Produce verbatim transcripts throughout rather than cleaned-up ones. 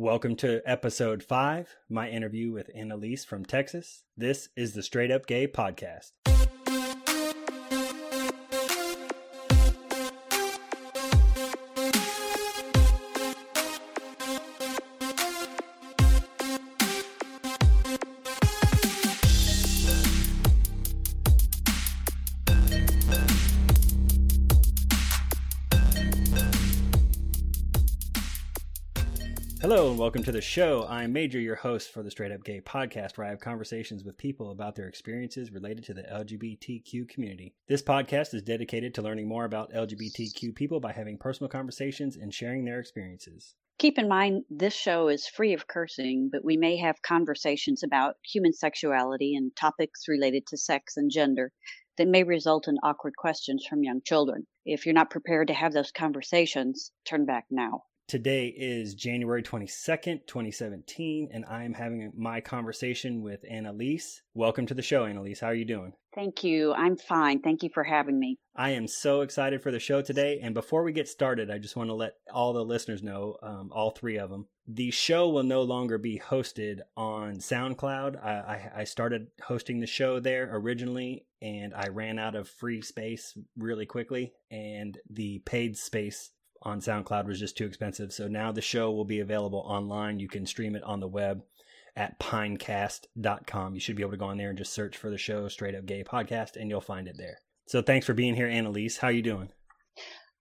Welcome to episode five, my interview with Annalise from Texas. This is the Straight Up Gay Podcast. Hello and welcome to the show. I'm Major, your host for the Straight Up Gay Podcast, where I have conversations with people about their experiences related to the L G B T Q community. This podcast is dedicated to learning more about L G B T Q people by having personal conversations and sharing their experiences. Keep in mind, this show is free of cursing, but we may have conversations about human sexuality and topics related to sex and gender that may result in awkward questions from young children. If you're not prepared to have those conversations, turn back now. Today is January twenty-second, twenty seventeen, and I'm having my conversation with Annalise. Welcome to the show, Annalise. How are you doing? Thank you. I'm fine. Thank you for having me. I am so excited for the show today. And before we get started, I just want to let all the listeners know, um, all three of them, the show will no longer be hosted on SoundCloud. I, I, I started hosting the show there originally, and I ran out of free space really quickly, and the paid space on SoundCloud was just too expensive. So now the show will be available online. You can stream it on the web at pinecast dot com. You should be able to go on there and just search for the show Straight Up Gay Podcast, and you'll find it there. So thanks for being here, Annalise. How are you doing?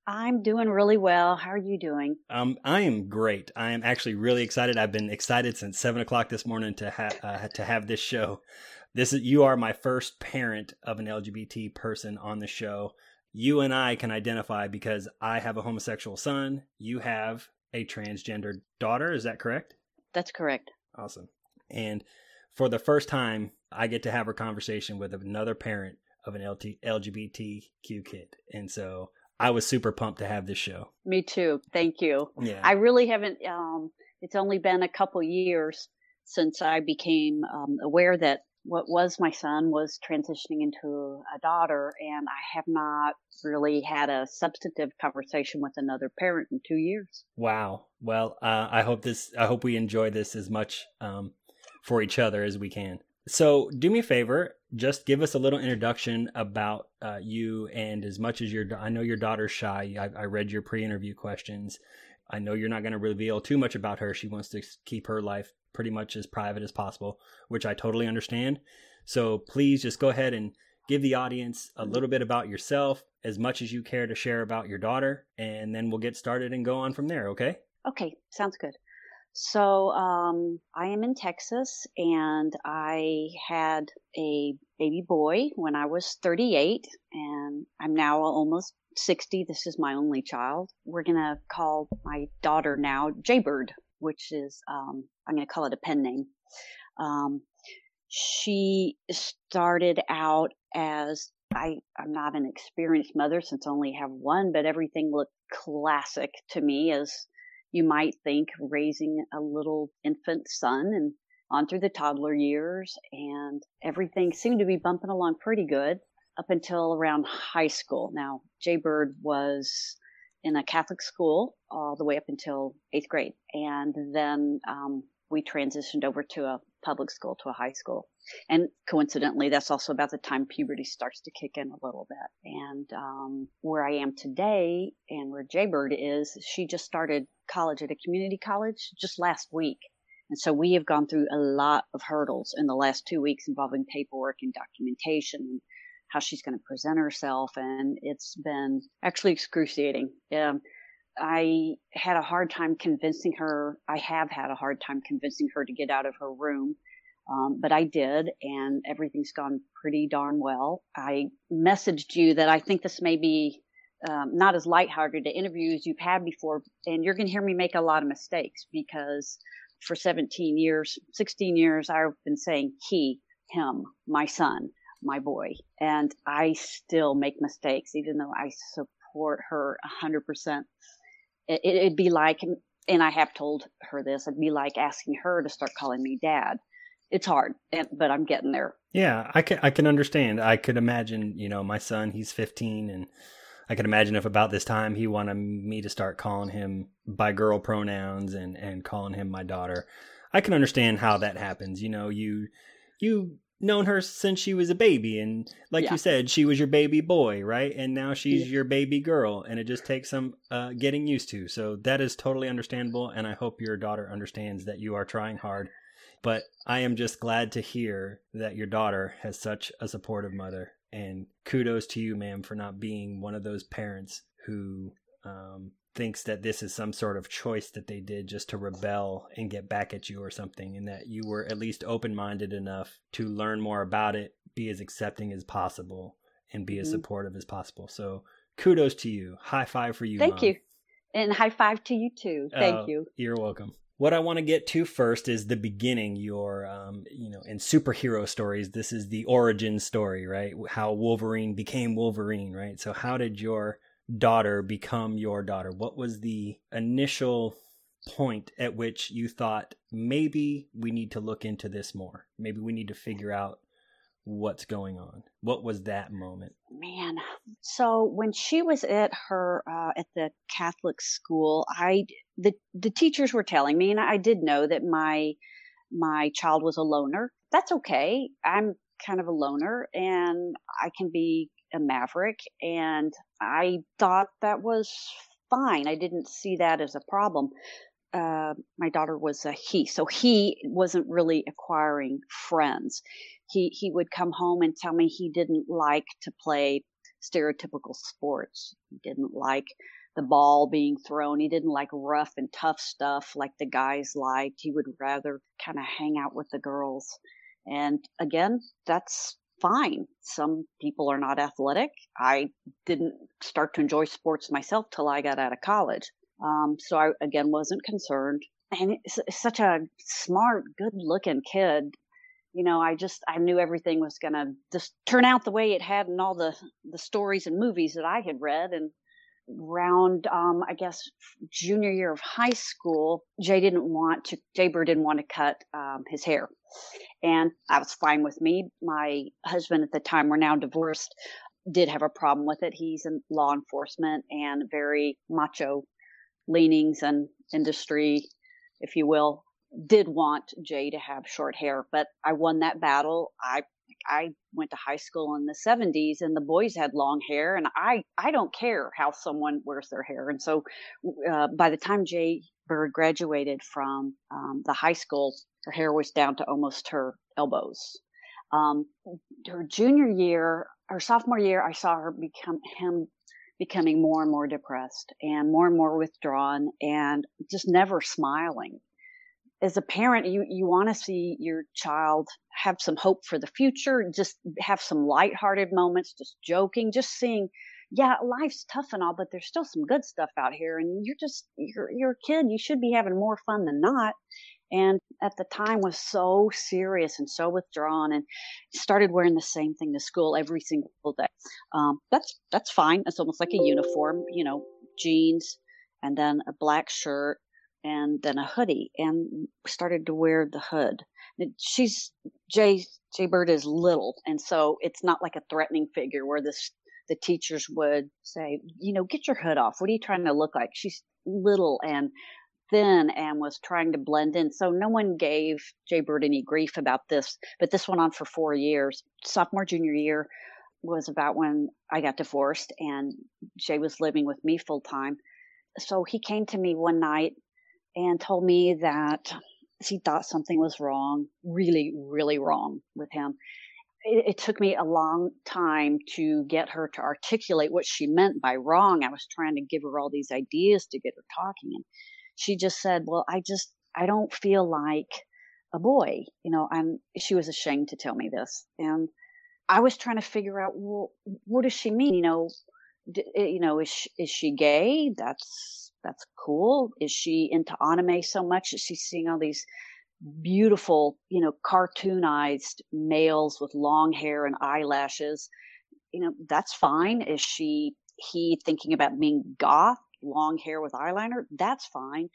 I'm doing really well. How are you doing? Um, I am great. I am actually really excited. I've been excited since seven o'clock this morning to have uh, to have this show. This is you are my first parent of an L G B T person on the show. You and I can identify because I have a homosexual son. You have a transgender daughter. Is that correct? That's correct. Awesome. And for the first time, I get to have a conversation with another parent of an L G B T Q kid. And so I was super pumped to have this show. Me too. Thank you. Yeah. I really haven't, um, it's only been a couple years since I became um, aware that what was my son was transitioning into a daughter, and I have not really had a substantive conversation with another parent in two years. Wow. Well, uh, I hope this, I hope we enjoy this as much um, for each other as we can. So do me a favor, just give us a little introduction about uh, you, and as much as your, I know your daughter's shy. I, I read your pre-interview questions. I know you're not going to reveal too much about her. She wants to keep her life pretty much as private as possible, which I totally understand. So please just go ahead and give the audience a little bit about yourself, as much as you care to share about your daughter, and then we'll get started and go on from there, okay? Okay, sounds good. So um, I am in Texas, and I had a baby boy when I was thirty-eight, and I'm now almost sixty. This is my only child. We're going to call my daughter now Jaybird, which is, um, I'm going to call it a pen name. Um, she started out as, I, I'm not an experienced mother since I only have one, but everything looked classic to me, as you might think, raising a little infant son and on through the toddler years. And everything seemed to be bumping along pretty good up until around high school. Now, Jaybird was in a Catholic school all the way up until eighth grade. And then um, we transitioned over to a public school, to a high school. And coincidentally, that's also about the time puberty starts to kick in a little bit. And um, where I am today and where Jaybird is, she just started college at a community college just last week. And so we have gone through a lot of hurdles in the last two weeks involving paperwork and documentation and how she's going to present herself. And it's been actually excruciating. Um, I had a hard time convincing her. I have had a hard time convincing her to get out of her room. Um, but I did, and everything's gone pretty darn well. I messaged you that I think this may be um, not as lighthearted an interview as you've had before. And you're going to hear me make a lot of mistakes, because for seventeen years, sixteen years, I've been saying he, him, my son, my boy, and I still make mistakes, even though I support her a hundred percent. It'd be like, and I have told her this, it'd be like asking her to start calling me dad. It's hard, but I'm getting there. Yeah, I can, I can understand. I could imagine, you know, my son, he's fifteen, and I could imagine if about this time he wanted me to start calling him by girl pronouns and, and calling him my daughter. I can understand how that happens. You know, you, you known her since she was a baby. And like yeah. you said, she was your baby boy, right? And now she's yeah. your baby girl. And it just takes some uh, getting used to. So that is totally understandable. And I hope your daughter understands that you are trying hard. But I am just glad to hear that your daughter has such a supportive mother. And kudos to you, ma'am, for not being one of those parents who um, thinks that this is some sort of choice that they did just to rebel and get back at you or something, and that you were at least open-minded enough to learn more about it, be as accepting as possible, and be mm-hmm. as supportive as possible. So kudos to you. High five for you, Thank Mom. you. And high five to you, too. Thank uh, you. You're welcome. What I want to get to first is the beginning, your, um, you know, in superhero stories, this is the origin story, right? How Wolverine became Wolverine, right? So how did your daughter become your daughter? What was the initial point at which you thought, maybe we need to look into this more? Maybe we need to figure out what's going on. What was that moment? Man, so when she was at her uh, at the Catholic school, I the the teachers were telling me, and I did know that my my child was a loner. That's okay. I'm kind of a loner, and I can be a maverick, and I thought that was fine. I didn't see that as a problem. Uh, my daughter was a he, so he wasn't really acquiring friends. He he would come home and tell me he didn't like to play stereotypical sports. He didn't like the ball being thrown. He didn't like rough and tough stuff like the guys liked. He would rather kind of hang out with the girls. And again, that's fine. Some people are not athletic. I didn't start to enjoy sports myself till I got out of college. Um, so I, again, wasn't concerned. And it's, it's such a smart, good-looking kid. You know, I just, I knew everything was going to just turn out the way it had in all the, the stories and movies that I had read. And around, um, I guess, junior year of high school, Jay didn't want to, Jaybird didn't want to cut um, his hair. And that was fine with me. My husband at the time, we're now divorced, did have a problem with it. He's in law enforcement and very macho leanings and industry, if you will. Did want Jay to have short hair, but I won that battle. I I went to high school in the seventies, and the boys had long hair, and I, I don't care how someone wears their hair. And so uh, by the time Jay Bird graduated from um, the high school, her hair was down to almost her elbows. Um, her junior year, her sophomore year, I saw her become him becoming more and more depressed and more and more withdrawn and just never smiling. As a parent, you, you want to see your child have some hope for the future, just have some lighthearted moments, just joking, just seeing, yeah, life's tough and all, but there's still some good stuff out here. And you're just, you're, you're a kid. You should be having more fun than not. And at the time was so serious and so withdrawn and started wearing the same thing to school every single day. Um, that's, that's fine. It's almost like a uniform, you know, jeans and then a black shirt. And then a hoodie, and started to wear the hood. She's Jay. Jaybird is little, and so it's not like a threatening figure where this the teachers would say, you know, get your hood off. What are you trying to look like? She's little and thin, and was trying to blend in. So no one gave Jaybird any grief about this. But this went on for four years. Sophomore, junior year was about when I got divorced, and Jay was living with me full time. So he came to me one night and told me that she thought something was wrong, really, really wrong with him. It, it took me a long time to get her to articulate what she meant by wrong. I was trying to give her all these ideas to get her talking. And she just said, well, I just, I don't feel like a boy. You know, I'm, she was ashamed to tell me this. And I was trying to figure out, well, what does she mean? You know, d- you know, is she, is she gay? That's, That's cool. Is she into anime so much that she's seeing all these beautiful, you know, cartoonized males with long hair and eyelashes? You know, that's fine. Is she, he thinking about being goth, long hair with eyeliner? That's fine.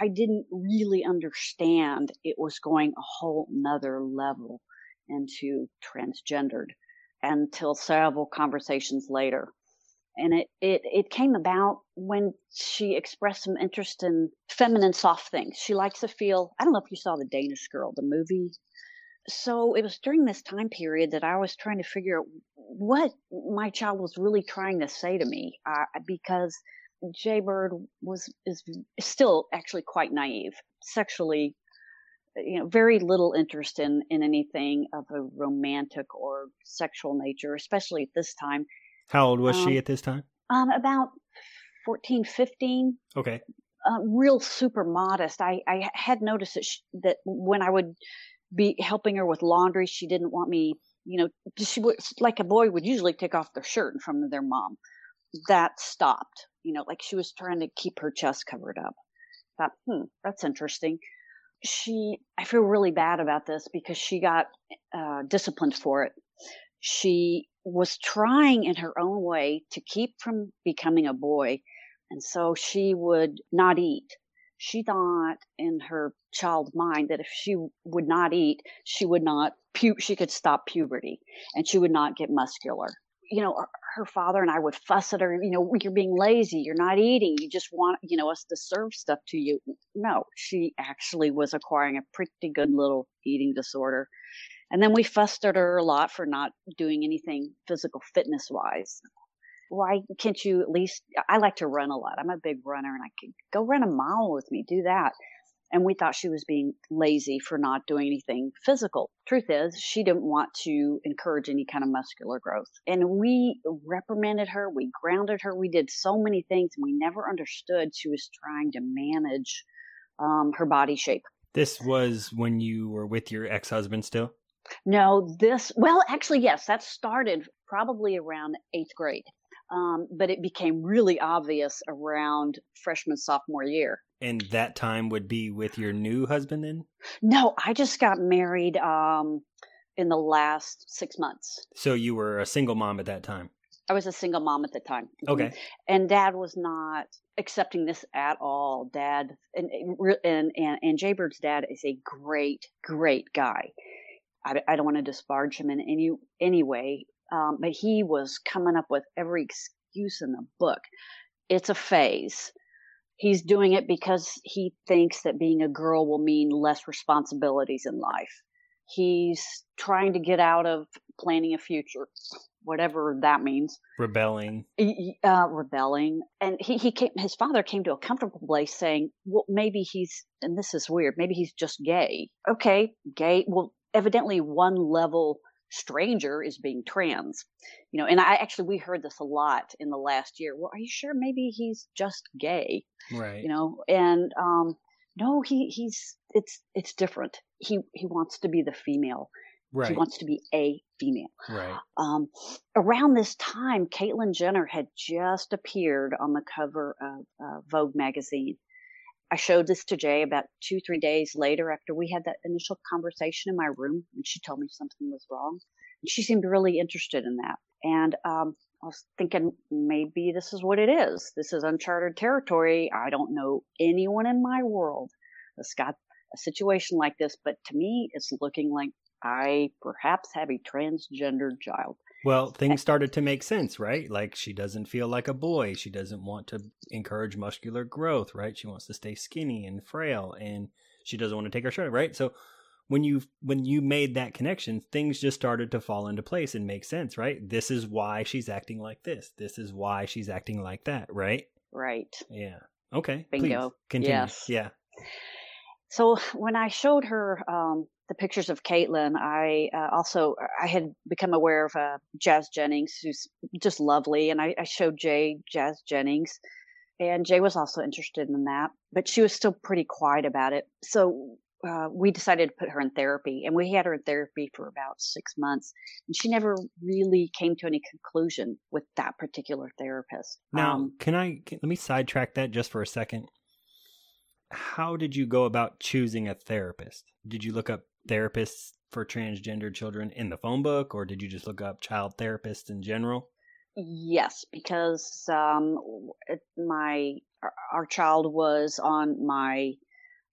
I didn't really understand it was going a whole nother level into transgendered until several conversations later. And it, it, it came about when she expressed some interest in feminine soft things. She likes to feel, I don't know if you saw The Danish Girl, the movie. So it was during this time period that I was trying to figure out what my child was really trying to say to me, uh, because Jaybird was is still actually quite naive, sexually, you know, very little interest in, in anything of a romantic or sexual nature, especially at this time. How old was um, she at this time? Um, about fourteen, fifteen. Okay. Uh, real super modest. I, I had noticed that, she, that when I would be helping her with laundry, she didn't want me, you know, she would, like a boy would usually take off their shirt in front of their mom. That stopped, you know, like she was trying to keep her chest covered up. I thought, hmm, that's interesting. She, I feel really bad about this because she got uh, disciplined for it. She was trying in her own way to keep from becoming a boy. And so she would not eat. She thought in her child mind that if she would not eat, she would not pu- she could stop puberty and she would not get muscular. You know, her father and I would fuss at her, you know, you're being lazy, you're not eating, you just want, you know, us to serve stuff to you. No, she actually was acquiring a pretty good little eating disorder. And then we fussed at her a lot for not doing anything physical fitness wise. Why can't you at least, I like to run a lot. I'm a big runner and I could go run a mile with me, do that. And we thought she was being lazy for not doing anything physical. Truth is, she didn't want to encourage any kind of muscular growth. And we reprimanded her. We grounded her. We did so many things. And we never understood she was trying to manage um, her body shape. This was when you were with your ex-husband still? No, this, well, actually, yes, that started probably around eighth grade, um, but it became really obvious around freshman, sophomore year. And that time would be with your new husband then? No, I just got married um, in the last six months. So you were a single mom at that time? I was a single mom at the time. Okay. And Dad was not accepting this at all. Dad, and, and, and, and Jaybird's dad is a great, great guy. I, I don't want to disparage him in any any way, um, but he was coming up with every excuse in the book. It's a phase. He's doing it because he thinks that being a girl will mean less responsibilities in life. He's trying to get out of planning a future, whatever that means. Rebelling. Uh, rebelling. And he, he came, his father came to a comfortable place saying, well, maybe he's, and this is weird, maybe he's just gay. Okay, gay. Well, evidently one level stranger is being trans, you know, and I actually, we heard this a lot in the last year. Well, are you sure maybe he's just gay? Right. You know, and, um, no, he, he's, it's, it's different. He, he wants to be the female. Right. He wants to be a female. Right. Um, around this time, Caitlyn Jenner had just appeared on the cover of uh, Vogue magazine. I showed this to Jay about two, three days later after we had that initial conversation in my room, and she told me something was wrong. And she seemed really interested in that. And um, I was thinking, maybe this is what it is. This is uncharted territory. I don't know anyone in my world that's got a situation like this, but to me, it's looking like I perhaps have a transgendered child. Well, things started to make sense, right? Like she doesn't feel like a boy. She doesn't want to encourage muscular growth, right? She wants to stay skinny and frail, and she doesn't want to take her shirt off, right? So when you when you made that connection, things just started to fall into place and make sense, right? This is why she's acting like this. This is why she's acting like that, right? Right. Yeah. Okay. Bingo. Please continue. Yes. Yeah. So when I showed her um, the pictures of Caitlyn, I uh, also, I had become aware of uh, Jazz Jennings, who's just lovely. And I, I showed Jay Jazz Jennings, and Jay was also interested in that, but she was still pretty quiet about it. So uh, we decided to put her in therapy, and we had her in therapy for about six months. And she never really came to any conclusion with that particular therapist. Now, um, can I, can, let me sidetrack that just for a second. How did you go about choosing a therapist? Did you look up therapists for transgender children in the phone book, or did you just look up child therapists in general? Yes, because um, my our child was on my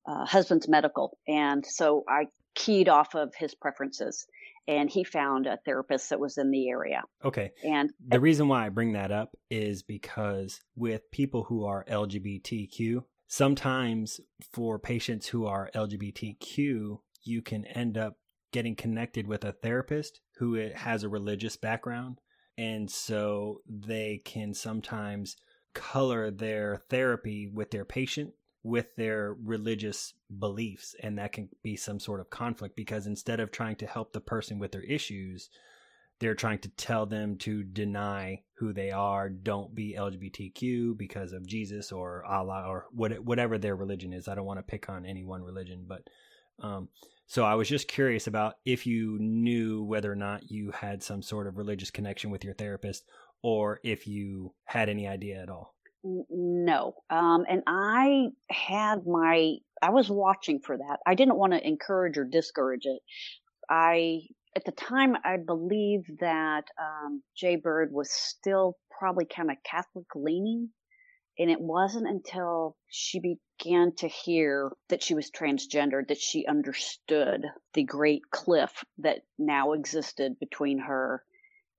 uh, husband's medical. And so I keyed off of his preferences, and he found a therapist that was in the area. Okay. And the reason why I bring that up is because with people who are L G B T Q, sometimes for patients who are L G B T Q, you can end up getting connected with a therapist who has a religious background. And so they can sometimes color their therapy with their patient with their religious beliefs. And that can be some sort of conflict, because instead of trying to help the person with their issues, they're trying to tell them to deny who they are. Don't be L G B T Q because of Jesus or Allah or what, whatever their religion is. I don't want to pick on any one religion, but um, so I was just curious about if you knew whether or not you had some sort of religious connection with your therapist, or if you had any idea at all. No. Um, and I had my, I was watching for that. I didn't want to encourage or discourage it. I, at the time, I believe that um, Jaybird was still probably kind of Catholic leaning. And it wasn't until she began to hear that she was transgendered that she understood the great cliff that now existed between her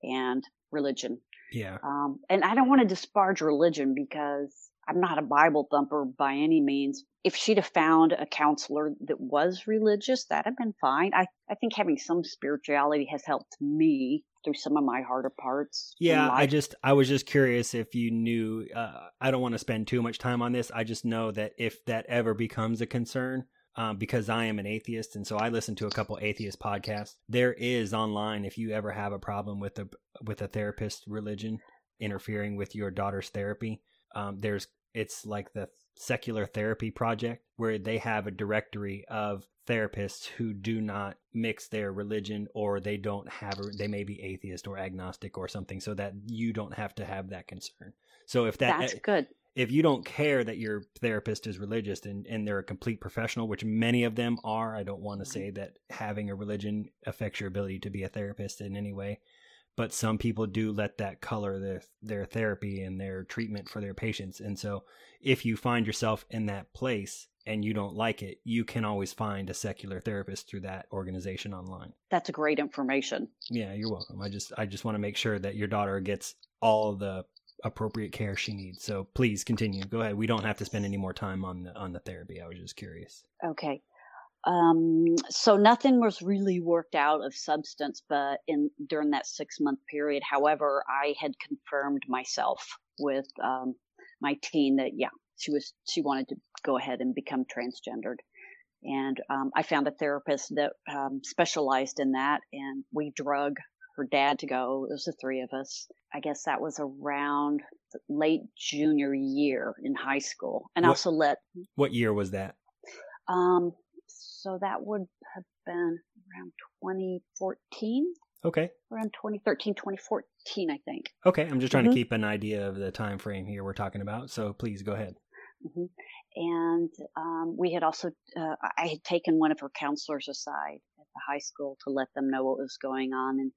and religion. Yeah. Um, and I don't want to disparage religion, because I'm not a Bible thumper by any means. If she'd have found a counselor that was religious, that'd have been fine. I, I think having some spirituality has helped me through some of my harder parts. Yeah. I just, I was just curious if you knew. uh, I don't want to spend too much time on this. I just know that if that ever becomes a concern, Um, because I am an atheist, and so I listen to a couple atheist podcasts. There is online, if you ever have a problem with a with a therapist religion interfering with your daughter's therapy, um, there's it's like the Secular Therapy Project, where they have a directory of therapists who do not mix their religion, or they don't have, a, they may be atheist or agnostic or something, so that you don't have to have that concern. So if that that's good. If you don't care that your therapist is religious and, and they're a complete professional, which many of them are, I don't want to say that having a religion affects your ability to be a therapist in any way, but some people do let that color their, their therapy and their treatment for their patients. And so if you find yourself in that place and you don't like it, you can always find a secular therapist through that organization online. That's great information. Yeah, you're welcome. I just, I just want to make sure that your daughter gets all the appropriate care she needs. So please continue. Go ahead. We don't have to spend any more time on the, on the therapy. I was just curious. Okay. Um, so nothing was really worked out of substance, but in, during that six month period, however, I had confirmed myself with, um, my teen that, yeah, she was, she wanted to go ahead and become transgendered. And, um, I found a therapist that, um, specialized in that, and we drug her dad to go. It was the three of us. I guess that was around late junior year in high school. And what, also let... What year was that? Um, so that would have been around twenty fourteen. Okay. Around twenty thirteen, twenty fourteen, I think. Okay. I'm just trying mm-hmm. to keep an idea of the time frame here we're talking about. So please go ahead. Mm-hmm. And um, we had also... Uh, I had taken one of her counselors aside at the high school to let them know what was going on. And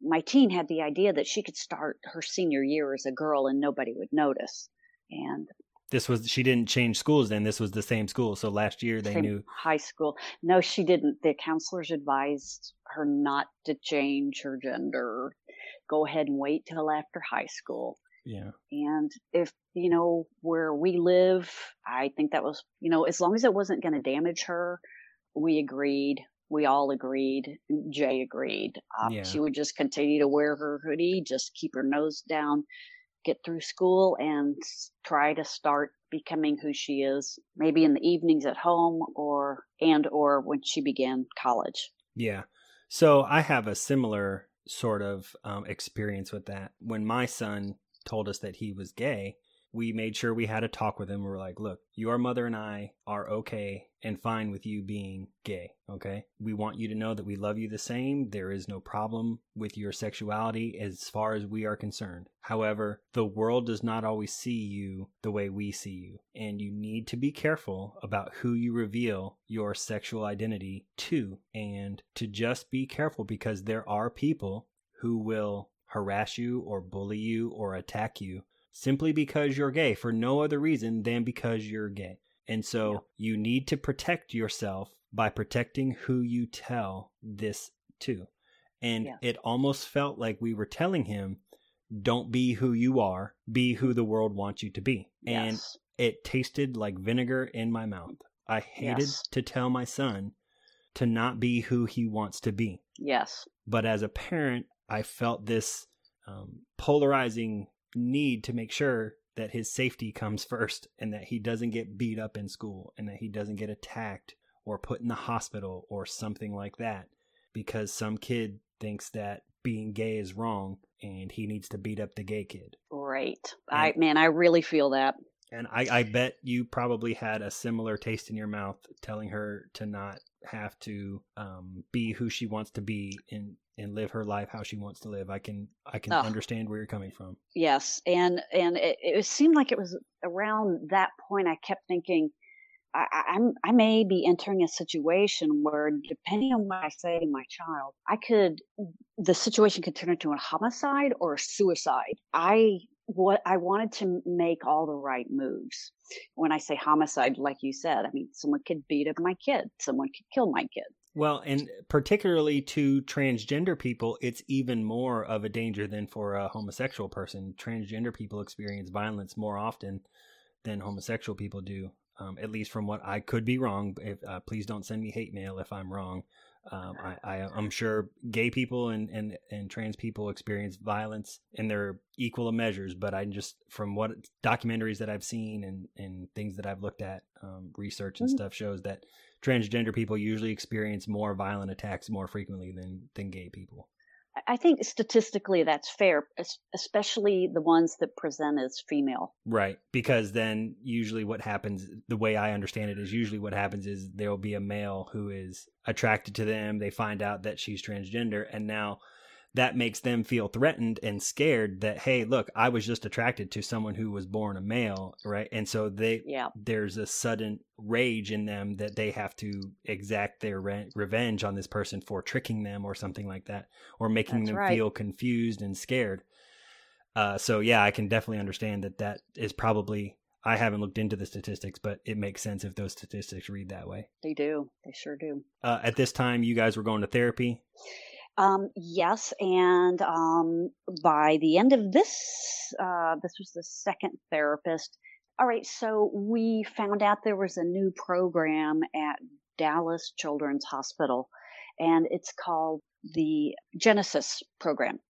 my teen had the idea that she could start her senior year as a girl and nobody would notice. And this was, she didn't change schools then. This was the same school. So last year they knew. High school. No, she didn't. The counselors advised her not to change her gender. Go ahead and wait till after high school. Yeah. And if, you know, where we live, I think that was, you know, as long as it wasn't going to damage her, we agreed. We all agreed. Jay agreed. Um, yeah. She would just continue to wear her hoodie, just keep her nose down, get through school, and try to start becoming who she is, maybe in the evenings at home or and or when she began college. Yeah. So I have a similar sort of um, experience with that. When my son told us that he was gay, we made sure we had a talk with him. We were like, look, your mother and I are okay and fine with you being gay, okay? We want you to know that we love you the same. There is no problem with your sexuality as far as we are concerned. However, the world does not always see you the way we see you, and you need to be careful about who you reveal your sexual identity to, and to just be careful, because there are people who will harass you or bully you or attack you simply because you're gay, for no other reason than because you're gay. And so yeah. you need to protect yourself by protecting who you tell this to. And yeah. it almost felt like we were telling him, don't be who you are, be who the world wants you to be. Yes. And it tasted like vinegar in my mouth. I hated yes. to tell my son to not be who he wants to be. Yes. But as a parent, I felt this um, polarizing need to make sure that his safety comes first and that he doesn't get beat up in school and that he doesn't get attacked or put in the hospital or something like that, because some kid thinks that being gay is wrong and he needs to beat up the gay kid. Right. And, I man, I really feel that. And I, I bet you probably had a similar taste in your mouth telling her to not have to um, be who she wants to be and and live her life how she wants to live. I can I can oh. understand where you're coming from. Yes. And and it, it seemed like it was around that point I kept thinking, I, I'm, I may be entering a situation where, depending on what I say to my child, I could, the situation could turn into a homicide or a suicide. I, what I wanted to make all the right moves. When I say homicide, like you said, I mean, someone could beat up my kid. Someone could kill my kid. Well, and particularly to transgender people, it's even more of a danger than for a homosexual person. Transgender people experience violence more often than homosexual people do. Um, at least from what I could be wrong. If, uh, please don't send me hate mail if I'm wrong. Um, I, I, I'm sure gay people and, and, and trans people experience violence in their equal measures, but I just, from what documentaries that I've seen and, and things that I've looked at, um, research and mm-hmm. stuff shows that transgender people usually experience more violent attacks more frequently than, than gay people. I think statistically that's fair, especially the ones that present as female. Right. Because then usually what happens, the way I understand it, is usually what happens is there'll be a male who is attracted to them. They find out that she's transgender. And now that makes them feel threatened and scared that, hey, look, I was just attracted to someone who was born a male. Right. And so they, yeah. there's a sudden rage in them that they have to exact their re- revenge on this person for tricking them or something like that, or making That's them right. feel confused and scared. Uh, so, yeah, I can definitely understand that that is probably, I haven't looked into the statistics, but it makes sense if those statistics read that way. They do. They sure do. Uh, at this time, you guys were going to therapy. Um, yes. And, um, by the end of this, uh, this was the second therapist. All right. So we found out there was a new program at Dallas Children's Hospital, and it's called the GENECIS Program,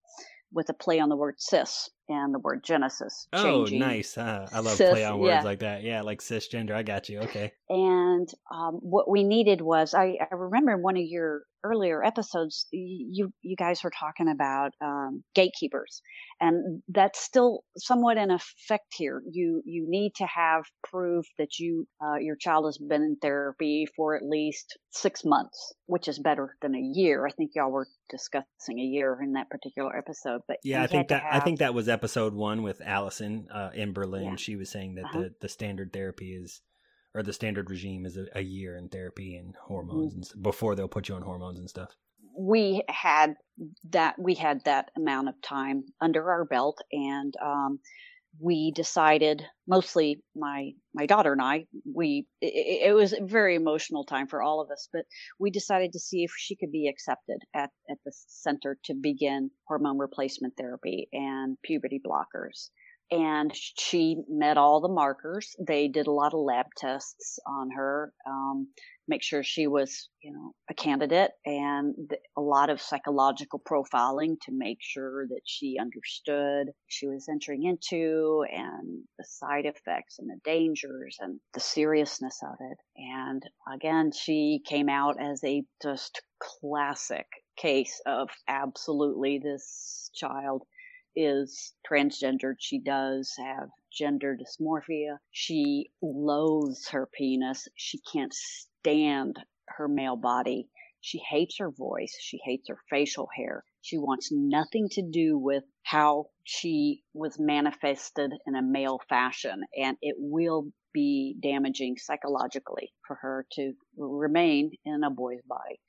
with a play on the word cis and the word Genesis. Oh, nice. Uh, I love cis, play on words yeah. like that. Yeah, like cisgender. I got you. Okay. And um, what we needed was, I, I remember in one of your earlier episodes, you you guys were talking about um, gatekeepers. And that's still somewhat in effect here. You you need to have proof that you uh, your child has been in therapy for at least six months, which is better than a year. I think y'all were discussing a year in that particular episode. But yeah, I think that have... I think that was episode one with Allison uh, in Berlin. Yeah. She was saying that uh-huh. the the standard therapy is, or the standard regime is a, a year in therapy and hormones mm-hmm. and before they'll put you on hormones and stuff. We had that we had that amount of time under our belt, and um, we decided, mostly my my daughter and I, we it, it was a very emotional time for all of us, but we decided to see if she could be accepted at, at the center to begin hormone replacement therapy and puberty blockers. And she met all the markers. They did a lot of lab tests on her, um, make sure she was, you know, a candidate, and th- a lot of psychological profiling to make sure that she understood what she was entering into and the side effects and the dangers and the seriousness of it. And again, she came out as a just classic case of absolutely this child is transgendered. She does have gender dysmorphia. She loathes her penis. She can't stand her male body. She hates her voice. She hates her facial hair. She wants nothing to do with how she was manifested in a male fashion, and it will be damaging psychologically for her to remain in a boy's body.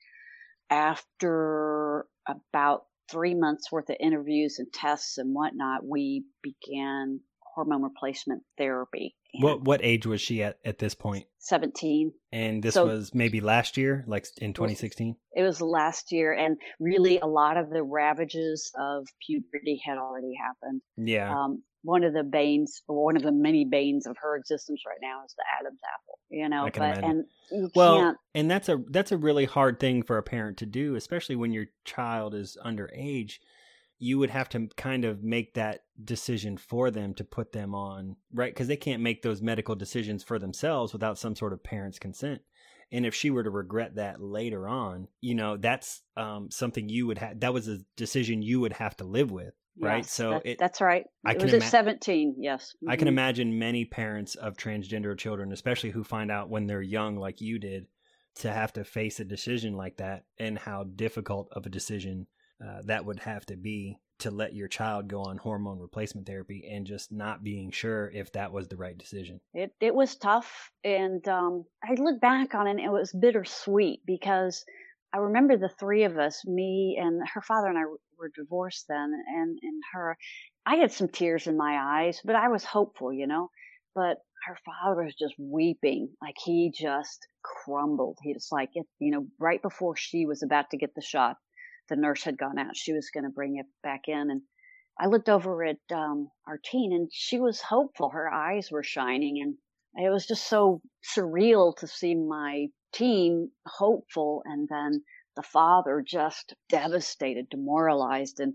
After about three months worth of interviews and tests and whatnot, we began hormone replacement therapy. And what what age was she at at this point? seventeen. And this so, was maybe last year, like in twenty sixteen? It was last year. And really a lot of the ravages of puberty had already happened. Yeah. Um, one of the banes, or one of the many banes of her existence right now is the Adam's apple, you know, I can but, imagine. and you well, can't. And that's a, that's a really hard thing for a parent to do, especially when your child is underage. You would have to kind of make that decision for them to put them on, right? Because they can't make those medical decisions for themselves without some sort of parent's consent. And if she were to regret that later on, you know, that's um, something you would have, that was a decision you would have to live with. Right. Yes, so that, it, that's right. I it was at ima- seventeen. Yes. Mm-hmm. I can imagine many parents of transgender children, especially who find out when they're young, like you did, to have to face a decision like that and how difficult of a decision uh, that would have to be to let your child go on hormone replacement therapy and just not being sure if that was the right decision. It it was tough. And um, I look back on it and it was bittersweet because I remember the three of us, me and her father and I were divorced then, and, and her, I had some tears in my eyes, but I was hopeful, you know, but her father was just weeping. Like he just crumbled. He was like, it, you know, right before she was about to get the shot, the nurse had gone out. She was going to bring it back in. And I looked over at um, our teen and she was hopeful. Her eyes were shining and it was just so surreal to see my teen hopeful and then the father just devastated, demoralized. And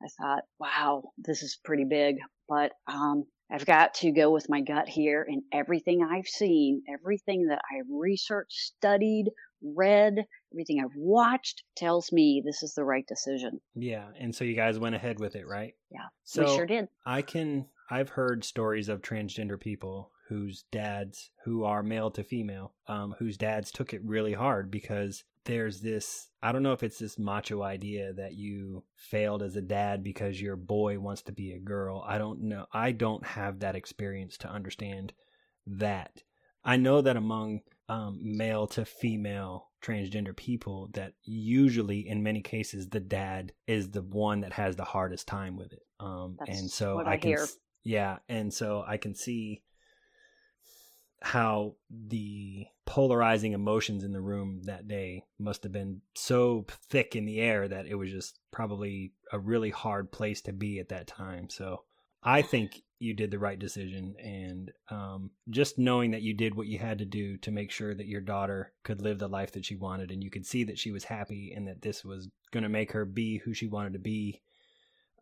I thought, wow, this is pretty big, but um, I've got to go with my gut here. And everything I've seen, everything that I've researched, studied, read, everything I've watched tells me this is the right decision. Yeah. And so you guys went ahead with it, right? Yeah, so we sure did. I can, I've heard stories of transgender people whose dads, who are male to female, um, whose dads took it really hard because there's this, I don't know if it's this macho idea that you failed as a dad because your boy wants to be a girl. I don't know. I don't have that experience to understand that. I know that among um, male to female transgender people that usually in many cases, the dad is the one that has the hardest time with it. Um, That's and so what I, I can, hear. yeah. And so I can see how the polarizing emotions in the room that day must have been so thick in the air that it was just probably a really hard place to be at that time. So I think you did the right decision. And um, just knowing that you did what you had to do to make sure that your daughter could live the life that she wanted and you could see that she was happy and that this was going to make her be who she wanted to be.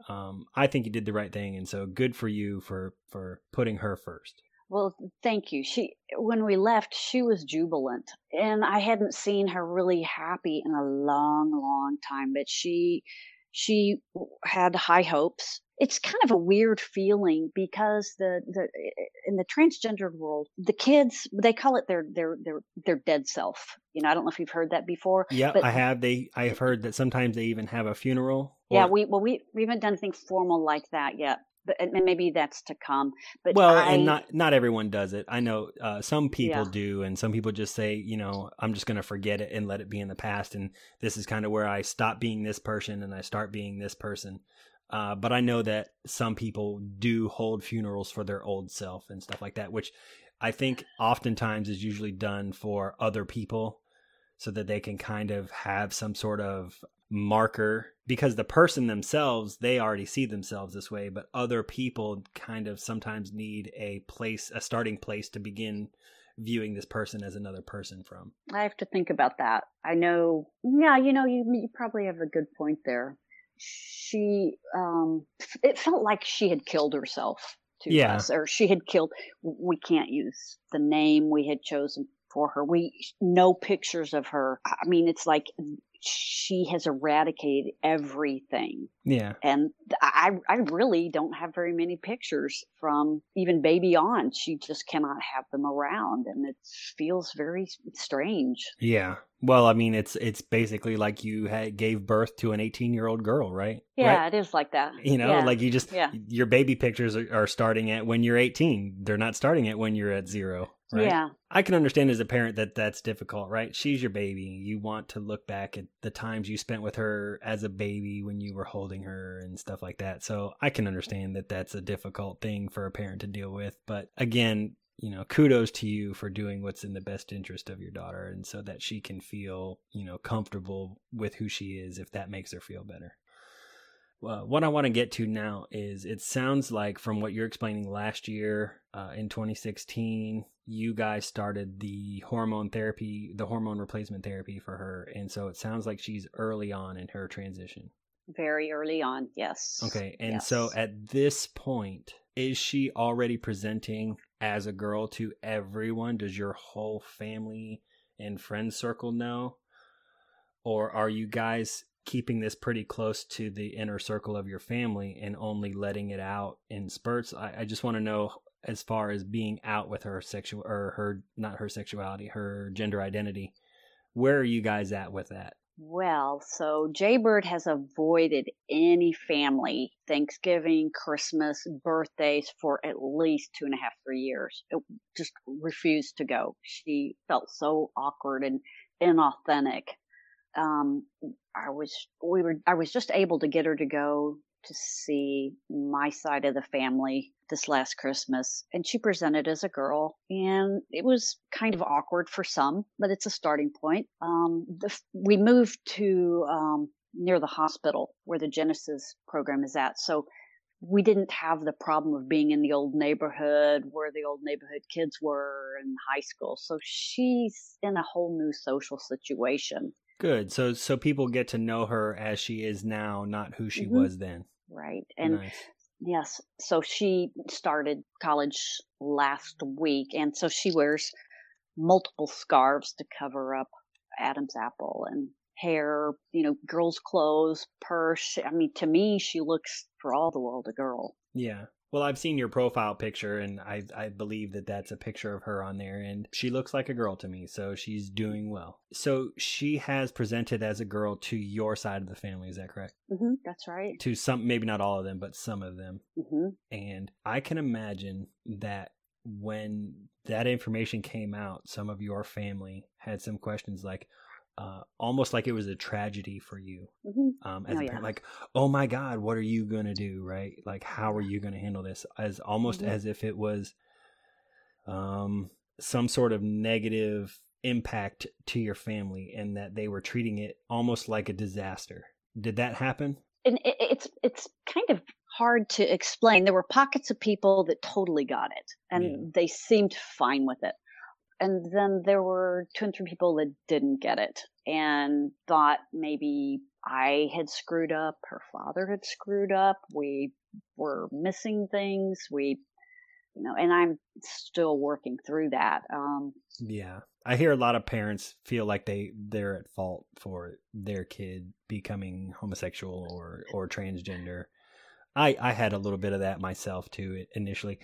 Um, I think you did the right thing. And so good for you for, for putting her first. Well, thank you. She, when we left, she was jubilant and I hadn't seen her really happy in a long, long time, but she, she had high hopes. It's kind of a weird feeling because the, the, in the transgender world, the kids, they call it their, their, their, their dead self. You know, I don't know if you've heard that before. Yeah, but I have. They, I have heard that sometimes they even have a funeral. Or... Yeah. We, well, we, we haven't done anything formal like that yet. But and maybe that's to come. But well, I, and not not everyone does it. I know uh, some people yeah. do, and some people just say, you know, I'm just going to forget it and let it be in the past. And this is kind of where I stop being this person and I start being this person. Uh, but I know that some people do hold funerals for their old self and stuff like that, which I think oftentimes is usually done for other people so that they can kind of have some sort of marker, because the person themselves, they already see themselves this way, but other people kind of sometimes need a place, a starting place to begin viewing this person as another person from. I have to think about that. I know. Yeah. You know, you, you probably have a good point there. She, um, it felt like she had killed herself to yeah. us, or she had killed, we can't use the name we had chosen for her. We no pictures of her. I mean, it's like she has eradicated everything. Yeah. And I I really don't have very many pictures from even baby on. She just cannot have them around. And it feels very strange. Yeah. Well, I mean, it's it's basically like you had, gave birth to an eighteen-year-old girl, right? Yeah, right? It is like that. You know, yeah. like you just, yeah. your baby pictures are, are starting at when you're eighteen. They're not starting at when you're at zero. right? Yeah. I can understand as a parent that that's difficult, right? She's your baby. You want to look back at the times you spent with her as a baby when you were holding her and stuff like that. So I can understand that that's a difficult thing for a parent to deal with. But again, you know, kudos to you for doing what's in the best interest of your daughter, and so that she can feel, you know, comfortable with who she is, if that makes her feel better. Uh, what I want to get to now is, it sounds like from what you're explaining, last year uh, in twenty sixteen, you guys started the hormone therapy, the hormone replacement therapy for her. And so it sounds like she's early on in her transition. Very early on. Yes. Okay. And yes. So at this point, is she already presenting as a girl to everyone? Does your whole family and friend circle know? Or are you guys keeping this pretty close to the inner circle of your family and only letting it out in spurts? I, I just want to know, as far as being out with her sexual, or her, not her sexuality, her gender identity, where are you guys at with that? Well, so Jaybird has avoided any family Thanksgiving, Christmas, birthdays for at least two and a half, three years. It just refused to go. She felt so awkward and inauthentic. Um, I was, we were, I was just able to get her to go to see my side of the family this last Christmas, and she presented as a girl, and it was kind of awkward for some, but it's a starting point. Um, the, we moved to, um, near the hospital where the GENECIS program is at. So we didn't have the problem of being in the old neighborhood where the old neighborhood kids were in high school. So she's in a whole new social situation. Good. So so people get to know her as she is now, not who she mm-hmm. was then. Right. And nice. Yes, so she started college last week, and so she wears multiple scarves to cover up Adam's apple and hair, you know, girls' clothes, purse. I mean, to me, she looks for all the world a girl. Yeah. Well, I've seen your profile picture, and I, I believe that that's a picture of her on there, and she looks like a girl to me, so she's doing well. So she has presented as a girl to your side of the family, is that correct? Mm-hmm, that's right. To some, maybe not all of them, but some of them. Mm-hmm. And I can imagine that when that information came out, some of your family had some questions like, Uh, almost like it was a tragedy for you mm-hmm. um, as oh, a parent, yeah. like, oh my God, what are you going to do? Right? Like, how are you going to handle this? As almost mm-hmm. as if it was um, some sort of negative impact to your family, and that they were treating it almost like a disaster. Did that happen? And it, it's, it's kind of hard to explain. There were pockets of people that totally got it, and yeah. they seemed fine with it. And then there were two and three people that didn't get it and thought maybe I had screwed up, her father had screwed up, we were missing things, we, you know, and I'm still working through that. Um, yeah. I hear a lot of parents feel like they, they're at fault for their kid becoming homosexual or, or transgender. I, I had a little bit of that myself too initially.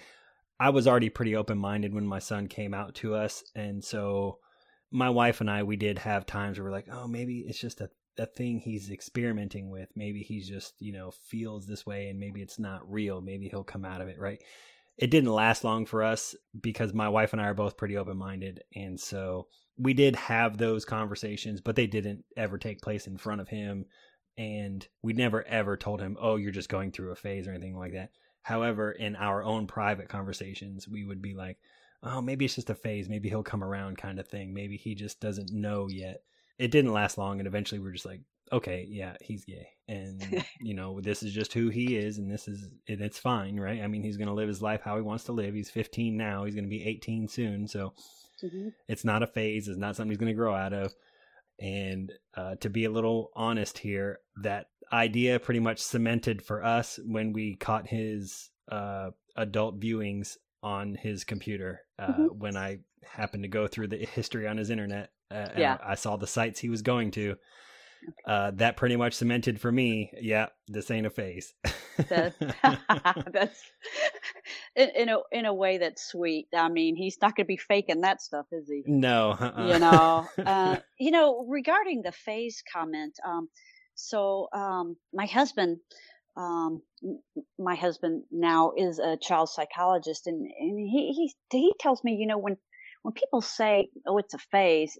I was already pretty open-minded when my son came out to us. And so my wife and I, we did have times where we're like, oh, maybe it's just a, a thing he's experimenting with. Maybe he's just, you know, feels this way, and maybe it's not real. Maybe he'll come out of it, right? It didn't last long for us because my wife and I are both pretty open-minded. And so we did have those conversations, but they didn't ever take place in front of him. And we never, ever told him, oh, you're just going through a phase or anything like that. However, in our own private conversations, we would be like, oh, maybe it's just a phase. Maybe he'll come around kind of thing. Maybe he just doesn't know yet. It didn't last long. And eventually we're just like, okay, yeah, he's gay. And, you know, this is just who he is. And this is, and it's fine, right? I mean, he's going to live his life how he wants to live. He's fifteen now. He's going to be eighteen soon. So mm-hmm. it's not a phase. It's not something he's going to grow out of. And uh, to be a little honest here, that idea pretty much cemented for us when we caught his uh adult viewings on his computer uh mm-hmm. when I happened to go through the history on his internet uh, yeah. and I saw the sites he was going to. Uh that pretty much cemented for me, yeah, this ain't a phase. that's, that's in, in a in a way that's sweet. I mean, he's not going to be faking that stuff, is he? No. Uh-uh. You know, uh you know, regarding the phase comment, um So, um, my husband, um, my husband now is a child psychologist, and, and he, he, he tells me, you know, when, when people say, oh, it's a phase,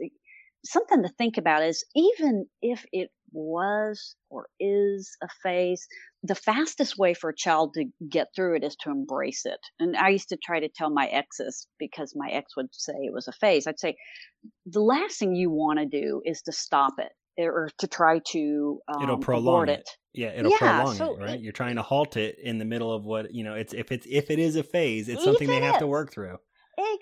something to think about is even if it was or is a phase, the fastest way for a child to get through it is to embrace it. And I used to try to tell my exes, because my ex would say it was a phase. I'd say, the last thing you want to do is to stop it or to try to um, it'll prolong it. it. Yeah, it'll yeah, prolong so it, right? It, You're trying to halt it in the middle of what, you know, it's if it's if it is a phase, it's something they have is. to work through.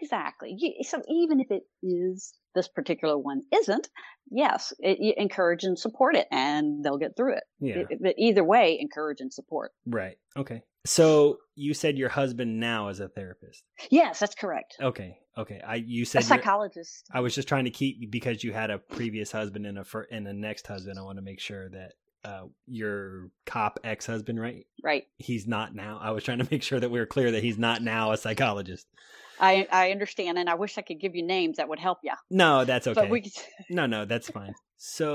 Exactly. So even if it is, this particular one isn't, yes, it, you encourage and support it and they'll get through it. Yeah. It, it. Either way, encourage and support. Right. Okay. So you said your husband now is a therapist. Yes, that's correct. Okay. Okay. I, you said a psychologist. I was just trying to keep, because you had a previous husband and a, fir, and a next husband. I want to make sure that Uh, your cop ex-husband, right? Right. He's not now. I was trying to make sure that we were clear that he's not now a psychologist. I I understand. And I wish I could give you names that would help you. No, that's okay. But we... no, no, that's fine. So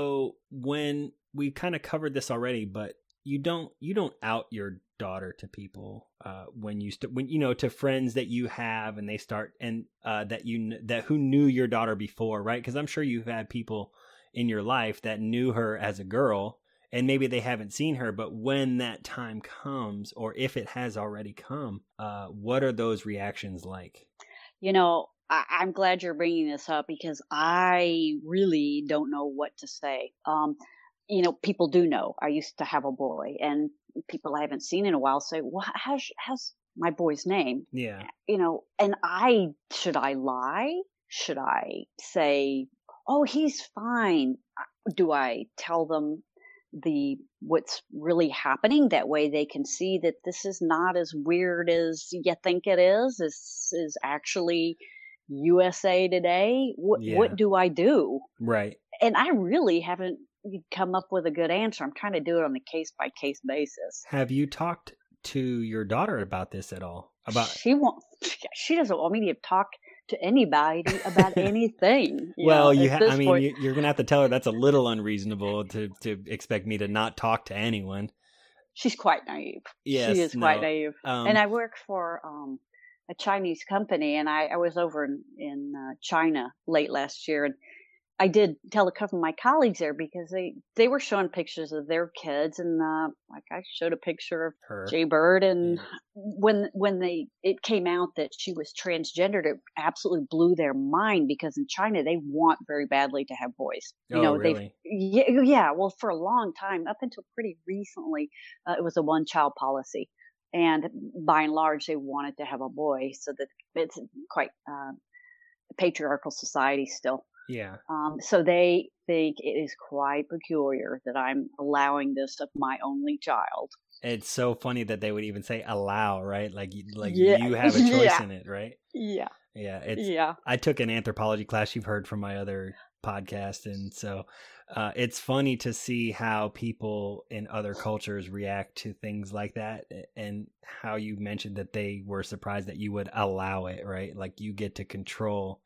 when we kind of covered this already, but you don't, you don't out your daughter to people uh, when you, st- when, you know, to friends that you have and they start and uh, that you, that who knew your daughter before, right? Because I'm sure you've had people in your life that knew her as a girl. And maybe they haven't seen her, but when that time comes, or if it has already come, uh, what are those reactions like? You know, I, I'm glad you're bringing this up, because I really don't know what to say. Um, you know, people do know. I used to have a boy, and people I haven't seen in a while say, well, how's, how's my boy's name? Yeah. You know, and I, should I lie? Should I say, oh, he's fine? Do I tell them the what's really happening? That way they can see that this is not as weird as you think it is. This is actually U S A Today. What, yeah. what do I do? Right. And I really haven't come up with a good answer. I'm trying to do it on a case by case basis. Have you talked to your daughter about this at all? About she won't. She doesn't want me to talk to anybody about anything. You well, know, you ha- I mean, point. you're going to have to tell her that's a little unreasonable to, to expect me to not talk to anyone. She's quite naive. Yes, she is no. quite naive. Um, and I work for um, a Chinese company, and I, I was over in, in uh, China late last year, and I did tell a couple of my colleagues there, because they, they were showing pictures of their kids, and uh, like I showed a picture of her. Jaybird, and yeah. when when they it came out that she was transgendered, it absolutely blew their mind, because in China they want very badly to have boys. You oh, know, really? Yeah, yeah. Well, for a long time, up until pretty recently, uh, it was a one-child policy, and by and large, they wanted to have a boy, so that it's quite uh, a patriarchal society still. Yeah. Um, so they think it is quite peculiar that I'm allowing this of my only child. It's so funny that they would even say allow, right? Like, like yeah. you have a choice yeah. in it, right? Yeah. Yeah. It's, yeah. I took an anthropology class you've heard from my other podcast. And so uh, it's funny to see how people in other cultures react to things like that, and how you mentioned that they were surprised that you would allow it, right? Like, you get to control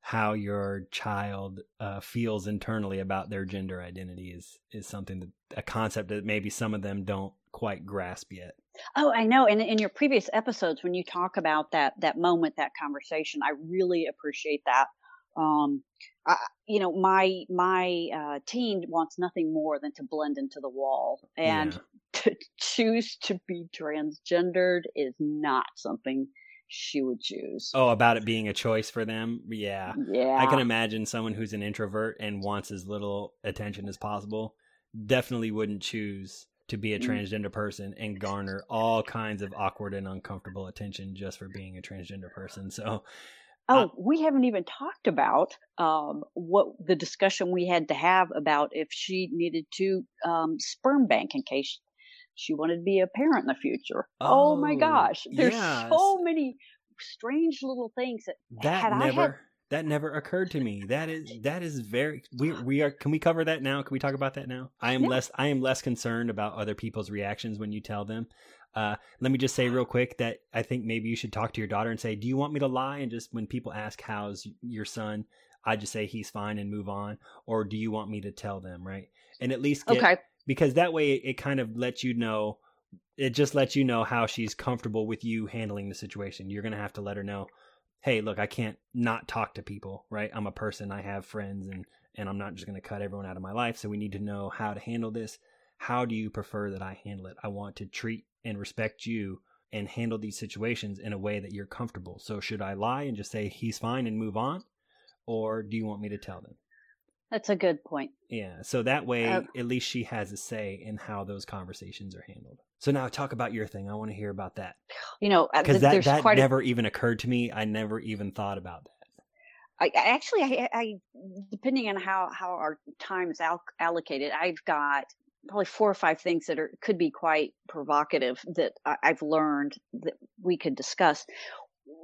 how your child uh, feels internally about their gender identity is, is something that a concept that maybe some of them don't quite grasp yet. Oh, I know. And in your previous episodes, when you talk about that, that moment, that conversation, I really appreciate that. Um, I, you know, my, my uh, teen wants nothing more than to blend into the wall, and yeah. to choose to be transgendered is not something she would choose. Oh, about it being a choice for them? Yeah. Yeah. I can imagine someone who's an introvert and wants as little attention as possible definitely wouldn't choose to be a transgender person and garner all kinds of awkward and uncomfortable attention just for being a transgender person. So, oh, uh, we haven't even talked about um, what the discussion we had to have about if she needed to um, sperm bank in case she wanted to be a parent in the future. Oh, oh my gosh. There's yes. so many strange little things that, that had never I had... that never occurred to me. That is that is very we we are can we cover that now? Can we talk about that now? I am yeah. less I am less concerned about other people's reactions when you tell them. Uh, let me just say real quick that I think maybe you should talk to your daughter and say, do you want me to lie? And just when people ask how's your son, I just say he's fine and move on. Or do you want me to tell them, right? And at least get, okay. Because that way it kind of lets you know, it just lets you know how she's comfortable with you handling the situation. You're going to have to let her know, hey, look, I can't not talk to people, right? I'm a person, I have friends, and, and I'm not just going to cut everyone out of my life. So we need to know how to handle this. How do you prefer that I handle it? I want to treat and respect you and handle these situations in a way that you're comfortable. So should I lie and just say he's fine and move on? Or do you want me to tell them? That's a good point. Yeah. So that way, uh, at least she has a say in how those conversations are handled. So now talk about your thing. I want to hear about that. You know, because th- that, that never a- even occurred to me. I never even thought about that. I actually, I, I depending on how, how our time is al- allocated, I've got probably four or five things that are could be quite provocative that I, I've learned that we could discuss.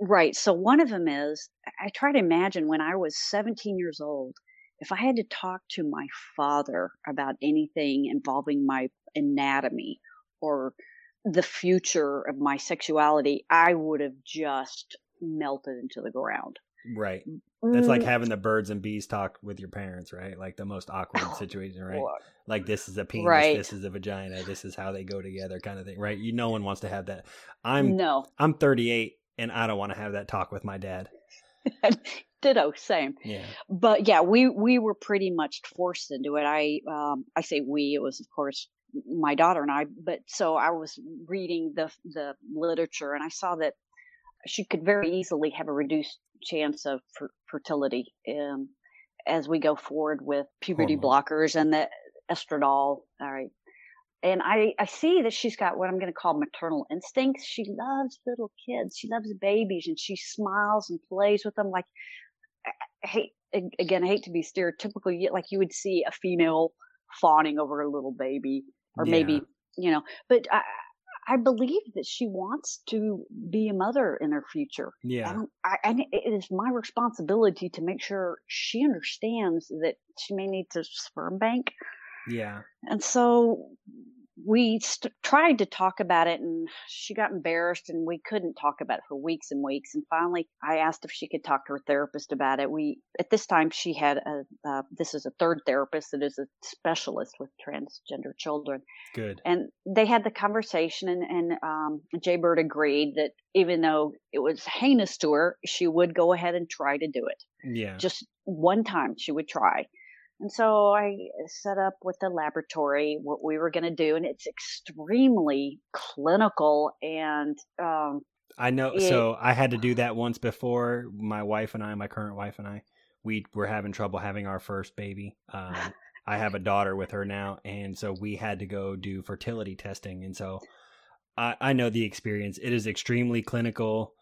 Right. So one of them is, I try to imagine when I was seventeen years old, if I had to talk to my father about anything involving my anatomy or the future of my sexuality, I would have just melted into the ground. Right. That's like having the birds and bees talk with your parents, right? Like the most awkward situation, right? Like this is a penis, right. This is a vagina, this is how they go together kind of thing, right? You, no one wants to have that. I'm no. I'm thirty-eight and I don't want to have that talk with my dad. Ditto, same. Yeah. But yeah, we, we were pretty much forced into it. I um I say we, it was of course my daughter and I, but so I was reading the the literature and I saw that she could very easily have a reduced chance of fer- fertility um, as we go forward with puberty Hormone. blockers and the estradiol. All right. And I, I see that she's got what I'm going to call maternal instincts. She loves little kids. She loves babies and she smiles and plays with them. Like, I hate, again, I hate to be stereotypical, yet like you would see a female fawning over a little baby or yeah. maybe, you know, but I, I believe that she wants to be a mother in her future. Yeah. And, I, and it is my responsibility to make sure she understands that she may need to sperm bank. Yeah. And so we st- tried to talk about it and she got embarrassed and we couldn't talk about it for weeks and weeks. And finally I asked if she could talk to her therapist about it. We, at this time she had a, uh, this is a third therapist that is a specialist with transgender children. Good. And they had the conversation and, and um, Jaybird agreed that even though it was heinous to her, she would go ahead and try to do it. Yeah. Just one time she would try. And so I set up with the laboratory what we were going to do. And it's extremely clinical. And um, I know. It, so I had to do that once before. My wife and I, my current wife and I, we were having trouble having our first baby. Um, I have a daughter with her now. And so we had to go do fertility testing. And so I, I know the experience. It is extremely clinical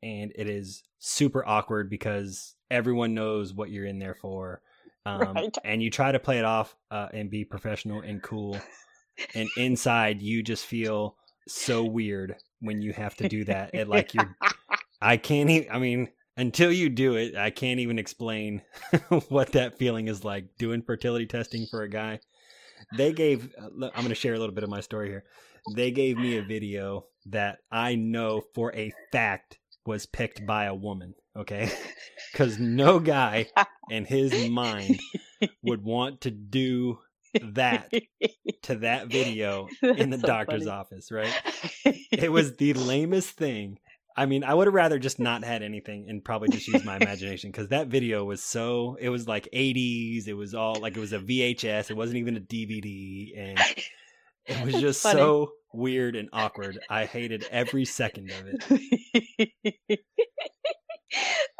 and it is super awkward because everyone knows what you're in there for. Um, right. And you try to play it off uh, and be professional and cool. And inside, you just feel so weird when you have to do that. It like you're, I can't even, I mean, until you do it, I can't even explain what that feeling is like doing fertility testing for a guy. They gave, I'm going to share a little bit of my story here. They gave me a video that I know for a fact was picked by a woman. Okay, because no guy in his mind would want to do that to that video That's in the so doctor's funny. office, right? It was the lamest thing. I mean, I would have rather just not had anything and probably just use my imagination because that video was so, it was like eighties. It was all like it was a V H S. It wasn't even a D V D. And it was just so weird and awkward. I hated every second of it.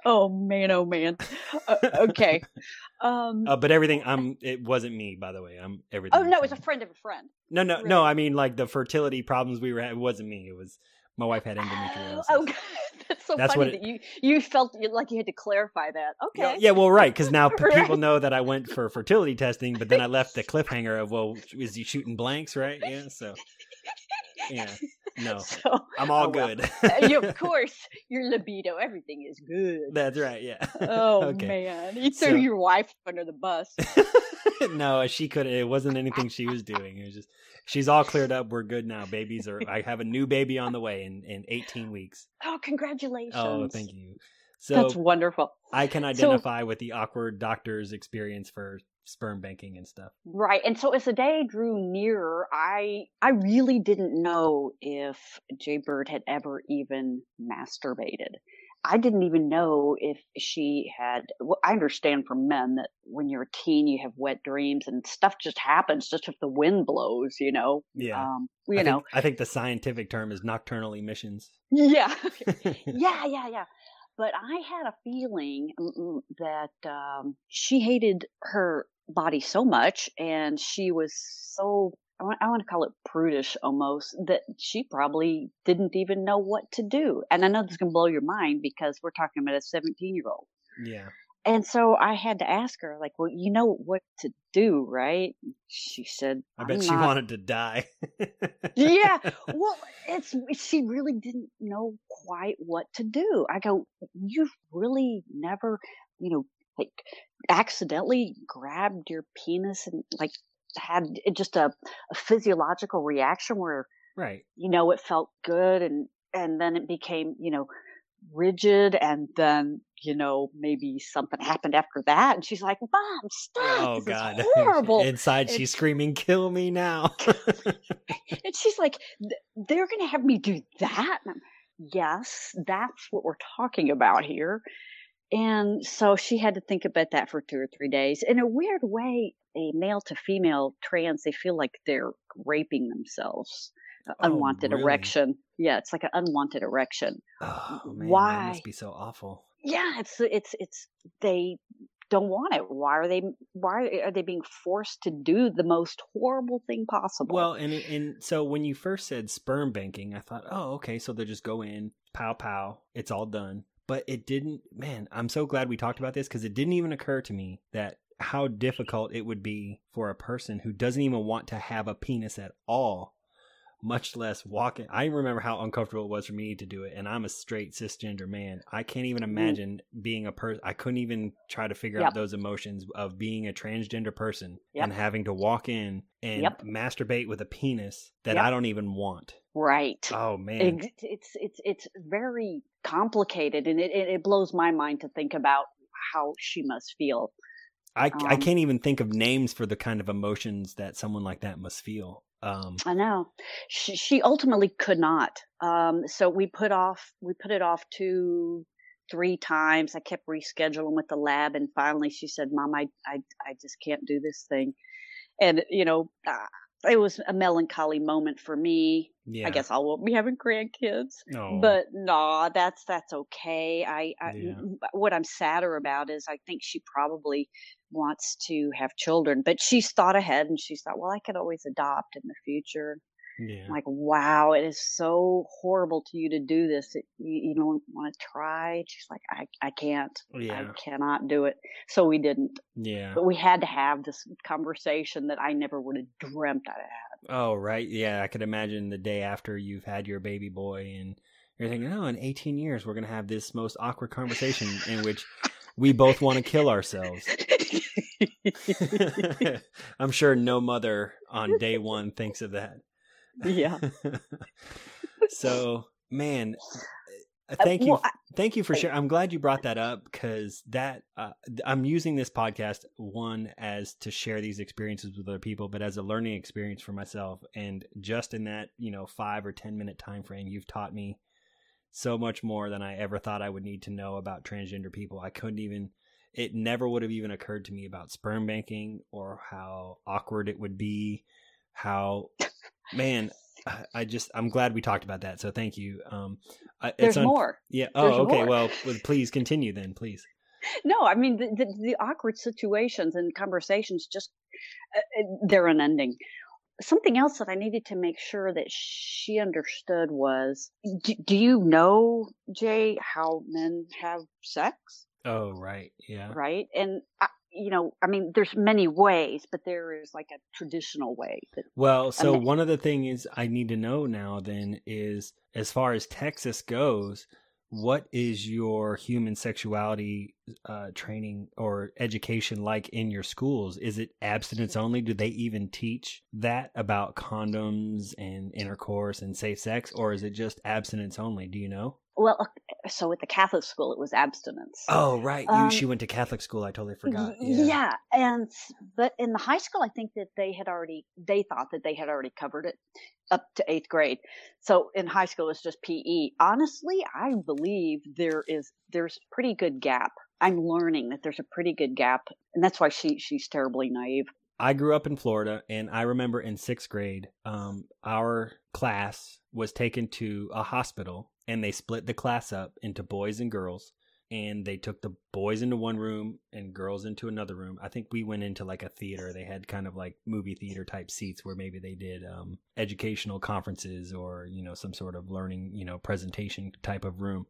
Oh man! Oh man! Uh, okay, um, uh, but everything. I'm. It wasn't me, by the way. I'm everything. Oh no, it was a friend of a friend. No, no, really? no. I mean, like the fertility problems we were having. It wasn't me. It was my wife had endometriosis. Oh, God. That's so That's funny it, that you you felt like you had to clarify that. Okay. Yeah. yeah well, right, because now right. people know that I went for fertility testing, but then I left the cliffhanger of, well, is he shooting blanks? Right? Yeah. So. Yeah. No, so, I'm all oh, good. Well. You, of course, your libido, everything is good. That's right, yeah. Oh, okay. man. You threw so, your wife under the bus. No, she couldn't. It wasn't anything she was doing. It was just, she's all cleared up. We're good now. Babies are, I have a new baby on the way in, in eighteen weeks. Oh, congratulations. Oh, thank you. So That's wonderful. I can identify so, with the awkward doctor's experience for sperm banking and stuff. Right. And so as the day drew nearer, I I really didn't know if Jaybird had ever even masturbated. I didn't even know if she had, well, I understand for men that when you're a teen, you have wet dreams and stuff just happens just if the wind blows, you know? Yeah. Um, you I know, think, I think the scientific term is nocturnal emissions. Yeah. yeah. Yeah. Yeah. But I had a feeling that um, she hated her body so much and she was so, I want, I want to call it prudish almost, that she probably didn't even know what to do. And I know this can blow your mind because we're talking about a seventeen-year-old. Yeah. And so I had to ask her, like, well, you know what to do, right? She said, I bet she not... wanted to die. Yeah. Well, it's she really didn't know quite what to do. I go, you've really never, you know, like accidentally grabbed your penis and like had just a, a physiological reaction where, right, you know, it felt good and, and then it became, you know, rigid and then, you know, maybe something happened after that. And she's like, Mom, stop. Oh, this God. Is horrible. Inside, and she's screaming, kill me now. And she's like, they're going to have me do that? And I'm, yes, that's what we're talking about here. And so she had to think about that for two or three days. In a weird way, a male to female trans, they feel like they're raping themselves. Unwanted oh, really? erection. Yeah, it's like an unwanted erection. Oh, man, why? That must be so awful. Yeah, it's it's it's they don't want it. Why are they? Why are they being forced to do the most horrible thing possible? Well, and and so when you first said sperm banking, I thought, oh, okay, so they just go in, pow pow, it's all done. But it didn't. Man, I'm so glad we talked about this because it didn't even occur to me that how difficult it would be for a person who doesn't even want to have a penis at all, much less walking. I remember how uncomfortable it was for me to do it. And I'm a straight cisgender man. I can't even imagine mm. being a person. I couldn't even try to figure yep. out those emotions of being a transgender person yep. and having to walk in and yep. masturbate with a penis that yep. I don't even want. Right. Oh, man. It, it's, it's, it's very complicated. And it, it, it blows my mind to think about how she must feel. I, um, I can't even think of names for the kind of emotions that someone like that must feel. Um, I know she, she ultimately could not. Um, so we put off, we put it off two, three times. I kept rescheduling with the lab. And finally she said, Mom, I, I, I just can't do this thing. And, you know, uh, it was a melancholy moment for me. Yeah. I guess I won't be having grandkids, no. but nah, that's, that's okay. I, I yeah. what I'm sadder about is I think she probably wants to have children, but she's thought ahead and she's thought, well, I could always adopt in the future. Yeah. Like, wow, it is so horrible to you to do this. It, you, you don't want to try. She's like, I, I can't, yeah. I cannot do it. So we didn't. Yeah. But we had to have this conversation that I never would have dreamt I'd had. Oh, right. Yeah. I could imagine the day after you've had your baby boy and you're thinking, oh, in eighteen years, we're going to have this most awkward conversation in which we both want to kill ourselves. I'm sure no mother on day one thinks of that. Yeah. So, man, thank you. Thank you for sharing. I'm glad you brought that up because that uh, I'm using this podcast, one, as to share these experiences with other people, but as a learning experience for myself. And just in that, you know, five or ten minute time frame, you've taught me so much more than I ever thought I would need to know about transgender people. I couldn't even, it never would have even occurred to me about sperm banking or how awkward it would be, how, man, I just, I'm glad we talked about that. So thank you. Um, There's it's un- more. Yeah. Oh, There's okay. More. Well, please continue then, please. No, I mean, the, the, the awkward situations and conversations just, uh, they're unending. Something else that I needed to make sure that she understood was, do, do you know, Jay, how men have sex? Oh, right. Yeah. Right. And I, you know, I mean, there's many ways, but there is like a traditional way. That, well, so I mean, one of the things I need to know now then is, as far as Texas goes, what is your human sexuality uh, training or education like in your schools? Is it abstinence only? Do they even teach that about condoms and intercourse and safe sex, or is it just abstinence only? Do you know? Well, so at the Catholic school, it was abstinence. Oh, right. You, um, she went to Catholic school. I totally forgot. Yeah. yeah. And, but in the high school, I think that they had already, they thought that they had already covered it up to eighth grade. So in high school, it's just P E. Honestly, I believe there is, there's pretty good gap. I'm learning that there's a pretty good gap. And that's why she, she's terribly naive. I grew up in Florida, and I remember in sixth grade, um, our class was taken to a hospital, and they split the class up into boys and girls, and they took the boys into one room and girls into another room. I think we went into like a theater. They had kind of like movie theater type seats where maybe they did um, educational conferences or, you know, some sort of learning, you know, presentation type of room.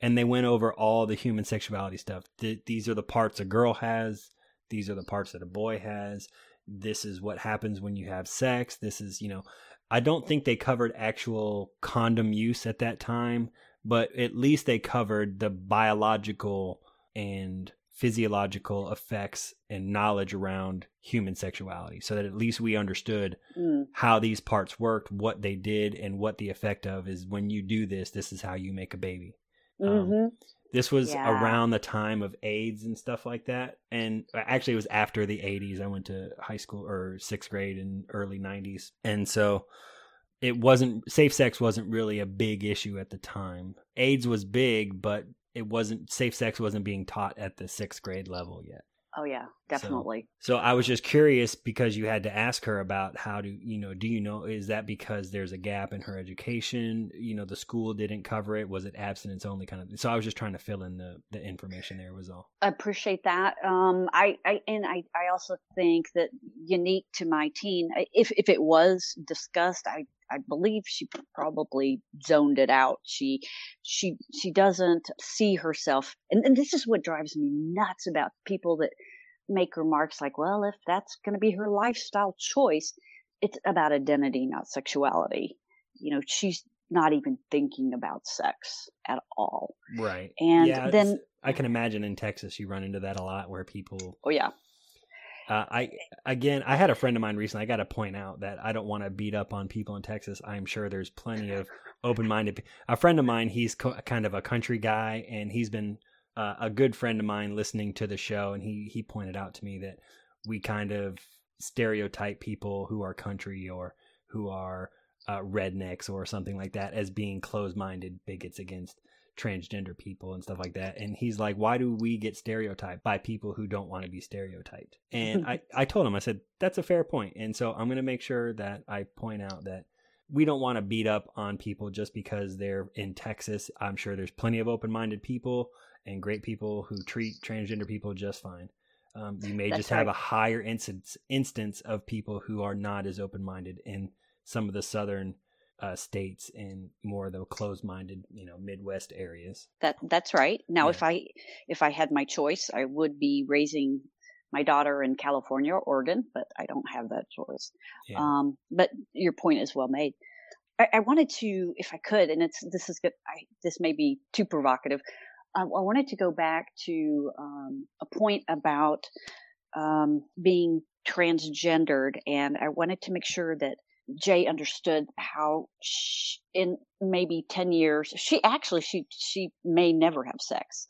And they went over all the human sexuality stuff. Th- these are the parts a girl has. These are the parts that a boy has. This is what happens when you have sex. This is, you know, I don't think they covered actual condom use at that time, but at least they covered the biological and physiological effects and knowledge around human sexuality, so that at least we understood mm. how these parts worked, what they did, and what the effect of is when you do this, this is how you make a baby. Mm-hmm. Um, This was yeah. around the time of AIDS and stuff like that. And actually, it was after the eighties. I went to high school or sixth grade in early nineties. And so it wasn't, safe sex wasn't really a big issue at the time. AIDS was big, but it wasn't, safe sex wasn't being taught at the sixth grade level yet. Oh, yeah, definitely. So, so I was just curious because you had to ask her about how do, you know, do you know, is that because there's a gap in her education? You know, the school didn't cover it. Was it abstinence only kind of? So I was just trying to fill in the, the information there was all. I appreciate that. Um, I, I and I, I also think that unique to my teen, if, if it was discussed, I, I believe she probably zoned it out. She, she, she doesn't see herself. And, and this is what drives me nuts about people that make remarks like, well, if that's going to be her lifestyle choice, it's about identity, not sexuality. You know, she's not even thinking about sex at all. Right. And yeah, then I can imagine in Texas, you run into that a lot where people, oh yeah. Uh, I, again, I had a friend of mine recently. I got to point out that I don't want to beat up on people in Texas. I'm sure there's plenty of open-minded people. A friend of mine, he's co- kind of a country guy, and he's been uh, a good friend of mine listening to the show. And he, he pointed out to me that we kind of stereotype people who are country or who are uh, rednecks or something like that as being closed-minded bigots against transgender people and stuff like that. And he's like, why do we get stereotyped by people who don't want to be stereotyped? And I, I told him, I said, that's a fair point. And so I'm going to make sure that I point out that we don't want to beat up on people just because they're in Texas. I'm sure there's plenty of open-minded people and great people who treat transgender people just fine. Um, you may that's just right. have a higher instance, instance of people who are not as open-minded in some of the Southern Uh, states and more of the closed-minded, you know, Midwest areas. That that's right. Now, yeah. if I if I had my choice, I would be raising my daughter in California or Oregon, but I don't have that choice. Yeah. Um, but your point is well made. I, I wanted to, if I could, and it's this is good. I, this may be too provocative. Um, I wanted to go back to um, a point about um, being transgendered, and I wanted to make sure that Jay understood how she, in maybe ten years, she actually, she, she may never have sex,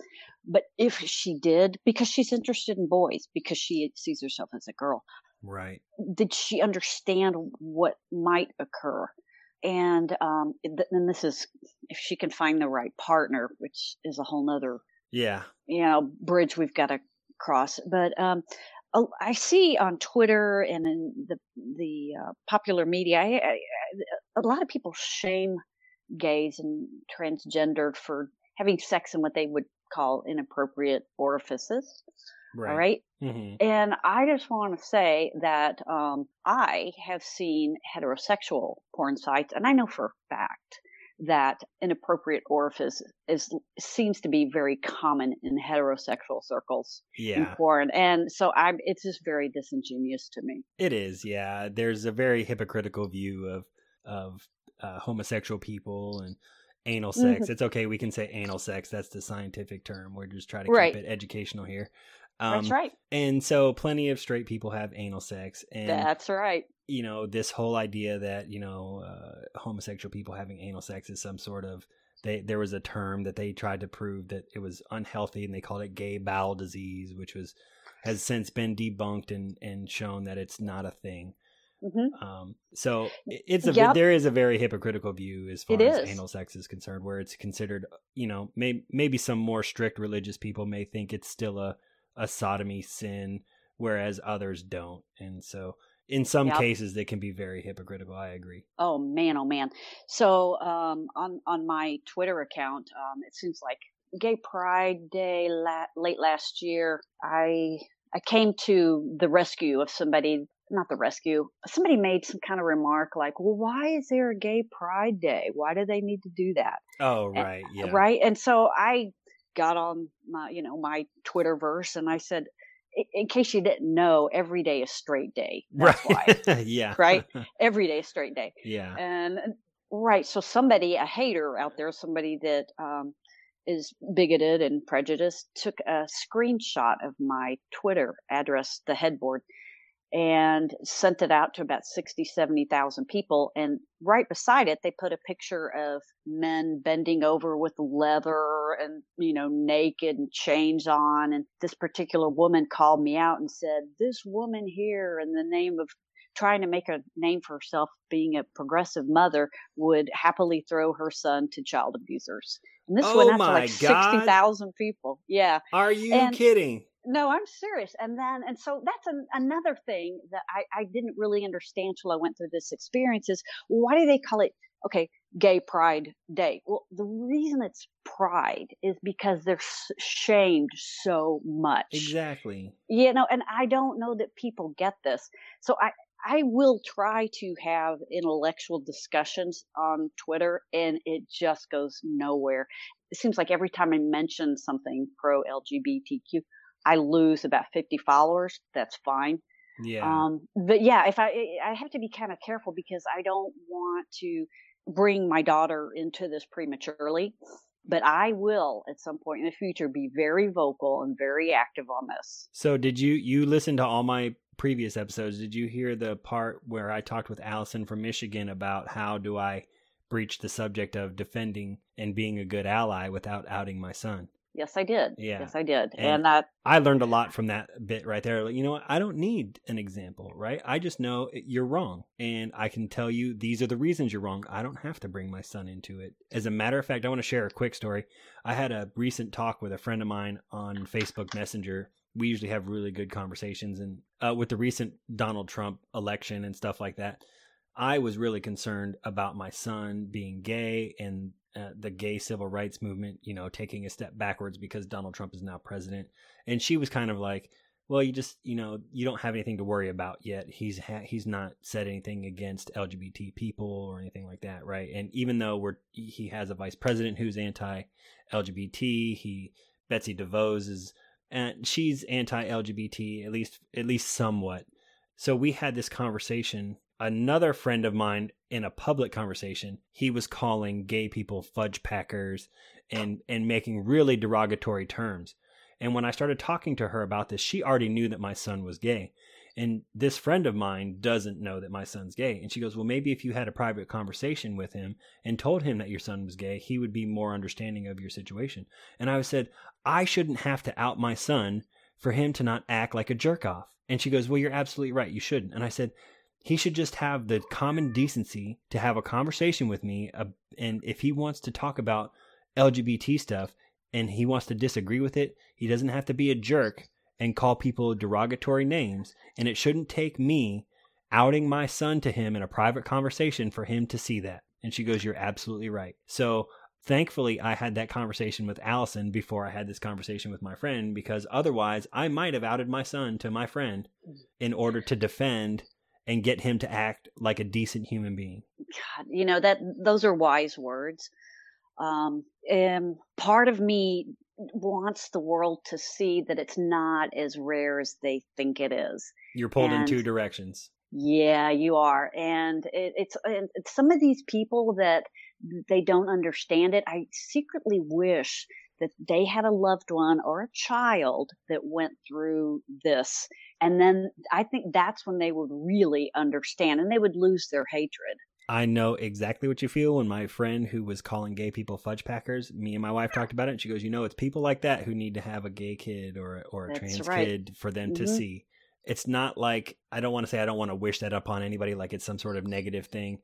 but if she did, because she's interested in boys, because she sees herself as a girl, right? Did she understand what might occur? And, um, and this is, if she can find the right partner, which is a whole nother, yeah, you know, bridge we've got to cross. But, um, I see on Twitter and in the the uh, popular media, I, I, a lot of people shame gays and transgendered for having sex in what they would call inappropriate orifices. Right. All right. Mm-hmm. And I just want to say that um, I have seen heterosexual porn sites, and I know for a fact that inappropriate orifice is seems to be very common in heterosexual circles, yeah, in porn. And so I'm, it's just very disingenuous to me. It is, yeah. There's a very hypocritical view of of uh, homosexual people and anal sex. Mm-hmm. It's okay, we can say anal sex. That's the scientific term. We're just trying to right. keep it educational here. Um, That's right. And so plenty of straight people have anal sex. And That's right. You know, this whole idea that, you know, uh, homosexual people having anal sex is some sort of They, there was a term that they tried to prove that it was unhealthy, and they called it gay bowel disease, which was has since been debunked and, and shown that it's not a thing. Mm-hmm. Um, so it's a yep. there is a very hypocritical view as far it as is. anal sex is concerned, where it's considered, you know, may, maybe some more strict religious people may think it's still a, a sodomy sin, whereas others don't. And so in some yep. cases, they can be very hypocritical. I agree. Oh, man. Oh, man. So um, on, on my Twitter account, um, it seems like Gay Pride Day la- late last year, I I came to the rescue of somebody. Not the rescue. Somebody made some kind of remark like, well, why is there a gay pride day? Why do they need to do that? Oh, right. And, yeah. Right. And so I got on my, you know, my Twitterverse and I said, in, in case you didn't know, every day is straight day. That's right. Why. yeah. Right. Every day is straight day. Yeah. And right. So somebody, a hater out there, somebody that um, is bigoted and prejudiced, took a screenshot of my Twitter address, the headboard, and sent it out to about sixty, seventy thousand people. And right beside it, they put a picture of men bending over with leather and, you know, naked and chains on. And this particular woman called me out and said, this woman here, in the name of trying to make a name for herself, being a progressive mother, would happily throw her son to child abusers. And this oh went out to like sixty thousand people. Yeah. Are you and, kidding? No, I'm serious. And then, and so that's an, another thing that I, I didn't really understand till I went through this experience is, why do they call it, okay, Gay Pride Day? Well, the reason it's pride is because they're shamed so much. Exactly. You know, and I don't know that people get this. So I, I will try to have intellectual discussions on Twitter, and it just goes nowhere. It seems like every time I mention something pro L G B T Q, I lose about fifty followers. That's fine. Yeah. Um, but yeah, if I, I have to be kind of careful because I don't want to bring my daughter into this prematurely, but I will at some point in the future be very vocal and very active on this. So did you, you listen to all my previous episodes? Did you hear the part where I talked with Allison from Michigan about how do I breach the subject of defending and being a good ally without outing my son? Yes, I did. Yeah. Yes, I did. And, and that I learned a lot from that bit right there. Like, you know what? I don't need an example, right? I just know you're wrong. And I can tell you these are the reasons you're wrong. I don't have to bring my son into it. As a matter of fact, I want to share a quick story. I had a recent talk with a friend of mine on Facebook Messenger. We usually have really good conversations. And uh, with the recent Donald Trump election and stuff like that, I was really concerned about my son being gay and Uh, the gay civil rights movement, you know, taking a step backwards because Donald Trump is now president. And she was kind of like, well, you just, you know, you don't have anything to worry about yet. He's ha- he's not said anything against L G B T people or anything like that, right? And even though we're he has a vice president who's anti L G B T, he Betsy DeVos is, and she's anti L G B T, at least at least somewhat. So we had this conversation. Another friend of mine in a public conversation, he was calling gay people fudge packers and, and making really derogatory terms. And when I started talking to her about this, she already knew that my son was gay. And this friend of mine doesn't know that my son's gay. And she goes, well, maybe if you had a private conversation with him and told him that your son was gay, he would be more understanding of your situation. And I said, I shouldn't have to out my son for him to not act like a jerk off. And she goes, well, you're absolutely right. You shouldn't. And I said, he should just have the common decency to have a conversation with me. Uh, and if he wants to talk about L G B T stuff and he wants to disagree with it, he doesn't have to be a jerk and call people derogatory names. And it shouldn't take me outing my son to him in a private conversation for him to see that. And she goes, you're absolutely right. So thankfully, I had that conversation with Allison before I had this conversation with my friend, because otherwise I might have outed my son to my friend in order to defend and get him to act like a decent human being. God, you know, that those are wise words. Um, and part of me wants the world to see that it's not as rare as they think it is. You're pulled and, in two directions. Yeah, you are. And it, it's and some of these people that they don't understand it. I secretly wish that they had a loved one or a child that went through this. And then I think that's when they would really understand and they would lose their hatred. I know exactly what you feel when my friend who was calling gay people fudge packers, me and my wife talked about it, and she goes, you know, it's people like that who need to have a gay kid or, or a That's trans right. kid for them mm-hmm. to see. It's not like, I don't want to say I don't want to wish that upon anybody, like it's some sort of negative thing.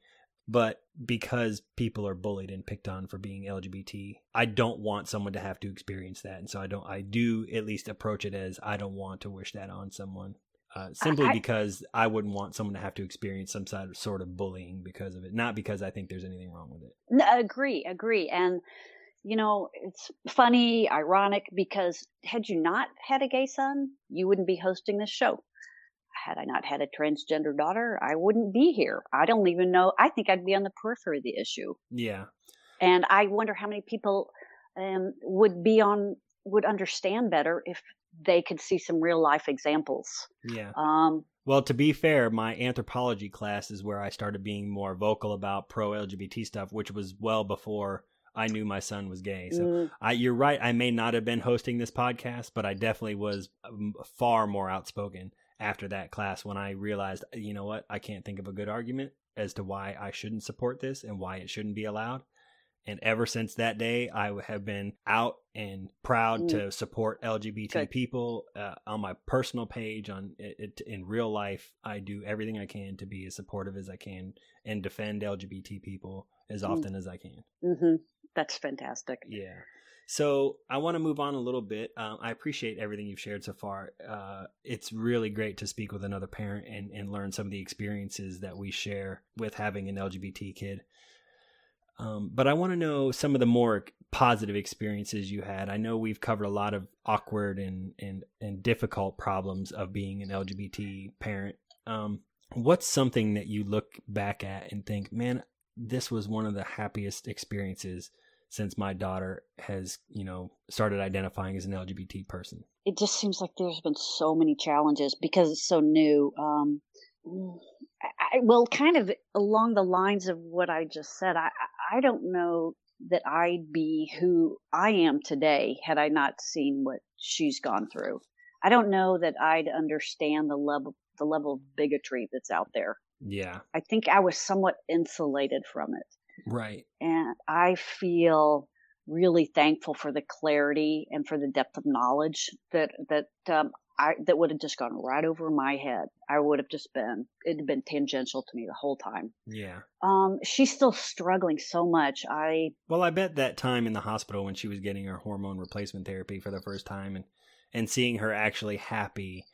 But because people are bullied and picked on for being L G B T, I don't want someone to have to experience that. And so I don't, I do at least approach it as I don't want to wish that on someone, uh, simply I, because I wouldn't want someone to have to experience some sort of bullying because of it. Not because I think there's anything wrong with it. No, agree, agree. And, you know, it's funny, ironic, because had you not had a gay son, you wouldn't be hosting this show. Had I not had a transgender daughter, I wouldn't be here. I don't even know. I think I'd be on the periphery of the issue. Yeah. And I wonder how many people um, would be on, would understand better if they could see some real life examples. Yeah. Um, well, to be fair, my anthropology class is where I started being more vocal about pro-L G B T stuff, which was well before I knew my son was gay. So mm. I, you're right. I may not have been hosting this podcast, but I definitely was far more outspoken after that class, when I realized, you know what, I can't think of a good argument as to why I shouldn't support this and why it shouldn't be allowed. And ever since that day, I have been out and proud mm. to support L G B T good. people uh, on my personal page, on it, it, in real life. I do everything I can to be as supportive as I can and defend L G B T people as mm. often as I can. Mm-hmm. That's fantastic. Yeah. So I want to move on a little bit. Um, I appreciate everything you've shared so far. Uh, it's really great to speak with another parent and, and learn some of the experiences that we share with having an L G B T kid. Um, but I want to know some of the more positive experiences you had. I know we've covered a lot of awkward and, and, and difficult problems of being an L G B T parent. Um, what's something that you look back at and think, man, this was one of the happiest experiences since my daughter has, you know, started identifying as an L G B T person? It just seems like there's been so many challenges because it's so new. Um, I, well, kind of along the lines of what I just said, I, I don't know that I'd be who I am today had I not seen what she's gone through. I don't know that I'd understand the level, the level of bigotry that's out there. Yeah. I think I was somewhat insulated from it. Right. And I feel really thankful for the clarity and for the depth of knowledge that, that, um, I, that would have just gone right over my head. I would have just been, it'd have been tangential to me the whole time. Yeah. Um, she's still struggling so much. I, well, I bet that time in the hospital when she was getting her hormone replacement therapy for the first time and, and seeing her actually happy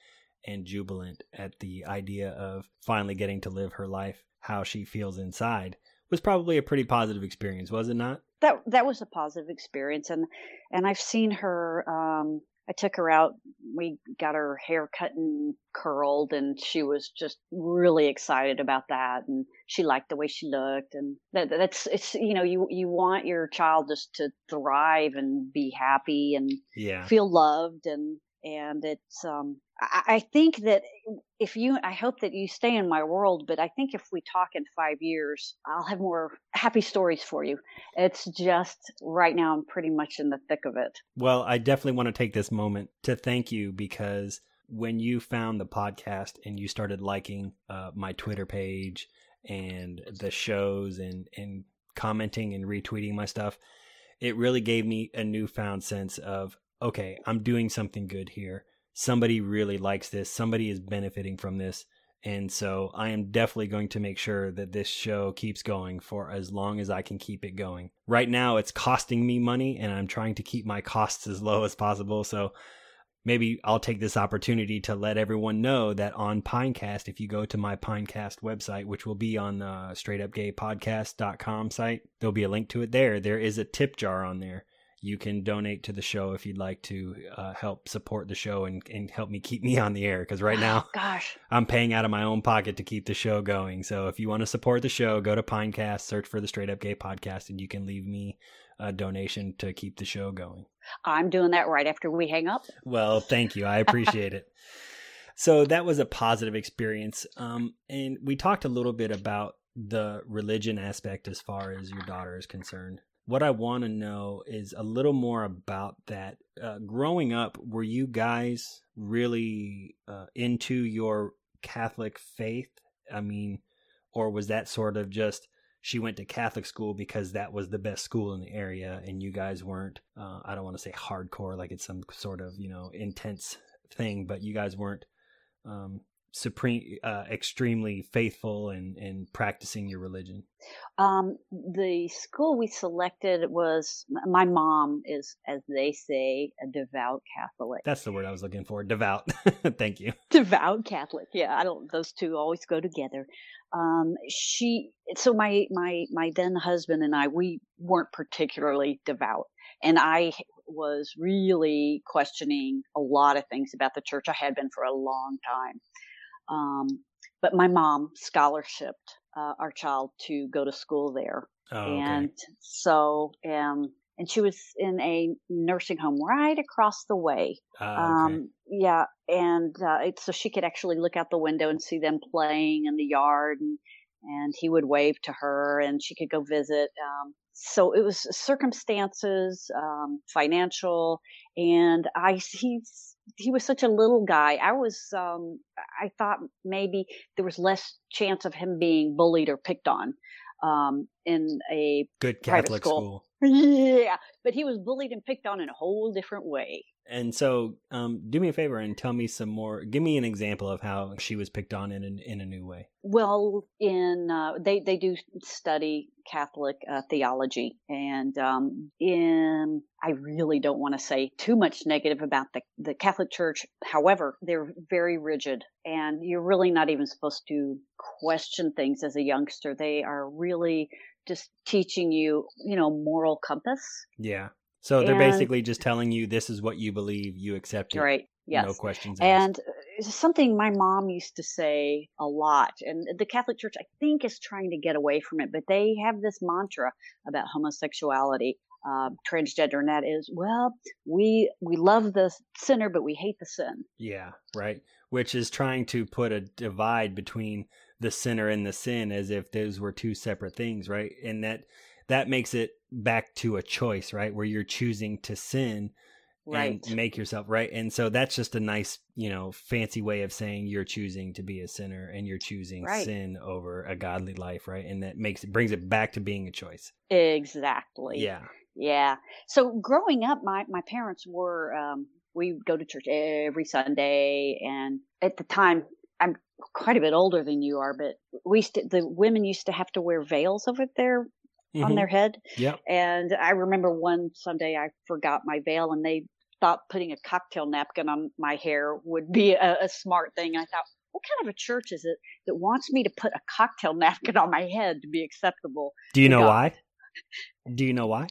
and jubilant at the idea of finally getting to live her life, how she feels inside, was probably a pretty positive experience, was it not? That that was a positive experience, and and I've seen her. Um, I took her out. We got her hair cut and curled, and she was just really excited about that. And she liked the way she looked, and that, that's it's you know you you want your child just to thrive and be happy and yeah. feel loved, and and it's. Um, I think that if you, I hope that you stay in my world, but I think if we talk in five years, I'll have more happy stories for you. It's just right now, I'm pretty much in the thick of it. Well, I definitely want to take this moment to thank you because when you found the podcast and you started liking uh, my Twitter page and the shows and, and commenting and retweeting my stuff, it really gave me a newfound sense of, okay, I'm doing something good here. Somebody really likes this. Somebody is benefiting from this. And so I am definitely going to make sure that this show keeps going for as long as I can keep it going. Right now, it's costing me money, and I'm trying to keep my costs as low as possible. So maybe I'll take this opportunity to let everyone know that on Pinecast, if you go to my Pinecast website, which will be on the straight up gay podcast dot com site, there'll be a link to it there. There is a tip jar on there. You can donate to the show if you'd like to uh, help support the show and, and help me keep me on the air. Because right now, oh, gosh. I'm paying out of my own pocket to keep the show going. So if you want to support the show, go to Pinecast, search for the Straight Up Gay Podcast, and you can leave me a donation to keep the show going. I'm doing that right after we hang up. Well, thank you. I appreciate it. So that was a positive experience. Um, and we talked a little bit about the religion aspect as far as your daughter is concerned. What I want to know is a little more about that. Uh, growing up, were you guys really uh, into your Catholic faith? I mean, or was that sort of just she went to Catholic school because that was the best school in the area, and you guys weren't, uh, I don't want to say hardcore, like it's some sort of, you know, intense thing, but you guys weren't um, supreme, uh, extremely faithful and, and practicing your religion. Um, the school we selected was, my mom is, as they say, a devout Catholic. That's the word I was looking for. Devout. Thank you. Devout Catholic. Yeah. I don't, those two always go together. Um, she, so my, my, my then husband and I, we weren't particularly devout, and I was really questioning a lot of things about the church. I had been for a long time. Um, but my mom scholarshiped uh, our child to go to school there. Oh, and okay. so, um, and she was in a nursing home right across the way. Oh, okay. Um, yeah. And, uh, it, so she could actually look out the window and see them playing in the yard, and, and he would wave to her, and she could go visit. Um, so it was circumstances, um, financial, and I, he's, he was such a little guy. I was, um, I thought maybe there was less chance of him being bullied or picked on, um, in a good Catholic school. Yeah. But he was bullied and picked on in a whole different way. And so, um, do me a favor and tell me some more, give me an example of how she was picked on in, in, in a new way. Well, in, uh, they, they do study Catholic uh, theology, and, um, in, I really don't want to say too much negative about the, the Catholic Church. However, they're very rigid, and you're really not even supposed to question things as a youngster. They are really just teaching you, you know, moral compass. Yeah. So they're and, basically just telling you, this is what you believe, you accept it. Right. Yes. No questions asked. And something my mom used to say a lot, and the Catholic Church, I think, is trying to get away from it, but they have this mantra about homosexuality, uh, transgender, and that is, well, we we love the sinner, but we hate the sin. Yeah, right. Which is trying to put a divide between the sinner and the sin, as if those were two separate things, right? And that... that makes it back to a choice, right? Where you're choosing to sin right. and make yourself right. And so that's just a nice, you know, fancy way of saying you're choosing to be a sinner, and you're choosing right. sin over a godly life. Right. And that makes it, brings it back to being a choice. Exactly. Yeah. Yeah. So growing up, my, my parents were, um, we go to church every Sunday. And at the time, I'm quite a bit older than you are, but we used to, the women used to have to wear veils over their Mm-hmm. on their head. Yeah. And I remember one Sunday I forgot my veil, and they thought putting a cocktail napkin on my hair would be a, a smart thing. I thought, what kind of a church is it that wants me to put a cocktail napkin on my head to be acceptable? Do you know God? why? Do you know why?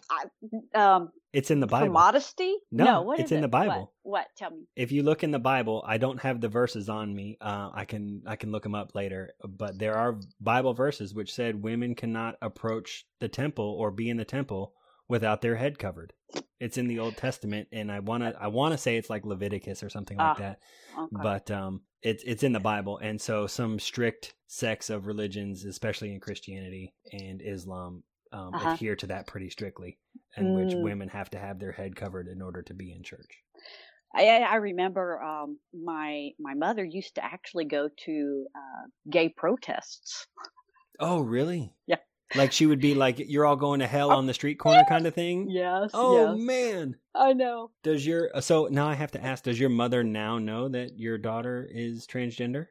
I, um, it's in the Bible. For modesty? No, no what it's is in it? the Bible. What? what? Tell me. If you look in the Bible, I don't have the verses on me. Uh, I can I can look them up later. But there are Bible verses which said women cannot approach the temple or be in the temple without their head covered. It's in the Old Testament, and I wanna I wanna say it's like Leviticus or something like uh, that. Okay. But um, it's it's in the Bible, and so some strict sects of religions, especially in Christianity and Islam, Um, uh-huh. adhere to that pretty strictly, in mm. which women have to have their head covered in order to be in church. I, I remember um, my my mother used to actually go to uh, gay protests. Oh, really? Yeah. Like she would be like, "You're all going to hell on the street corner," kind of thing. Yes. Oh yes. Man, I know. Does your so now I have to ask? Does your mother now know that your daughter is transgender?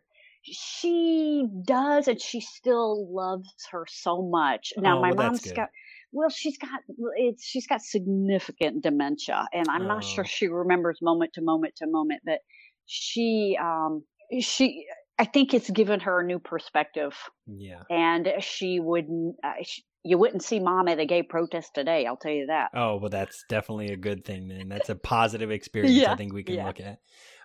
She does, and she still loves her so much. Now, oh, my well, mom's got, well, she's got, it's, she's got significant dementia, and I'm oh. not sure she remembers moment to moment to moment, but she, um, she, I think it's given her a new perspective. Yeah. And she wouldn't, uh, she, you wouldn't see mom at a gay protest today. I'll tell you that. Oh, well, that's definitely a good thing then. That's a positive experience. Yeah. I think we can yeah. look at.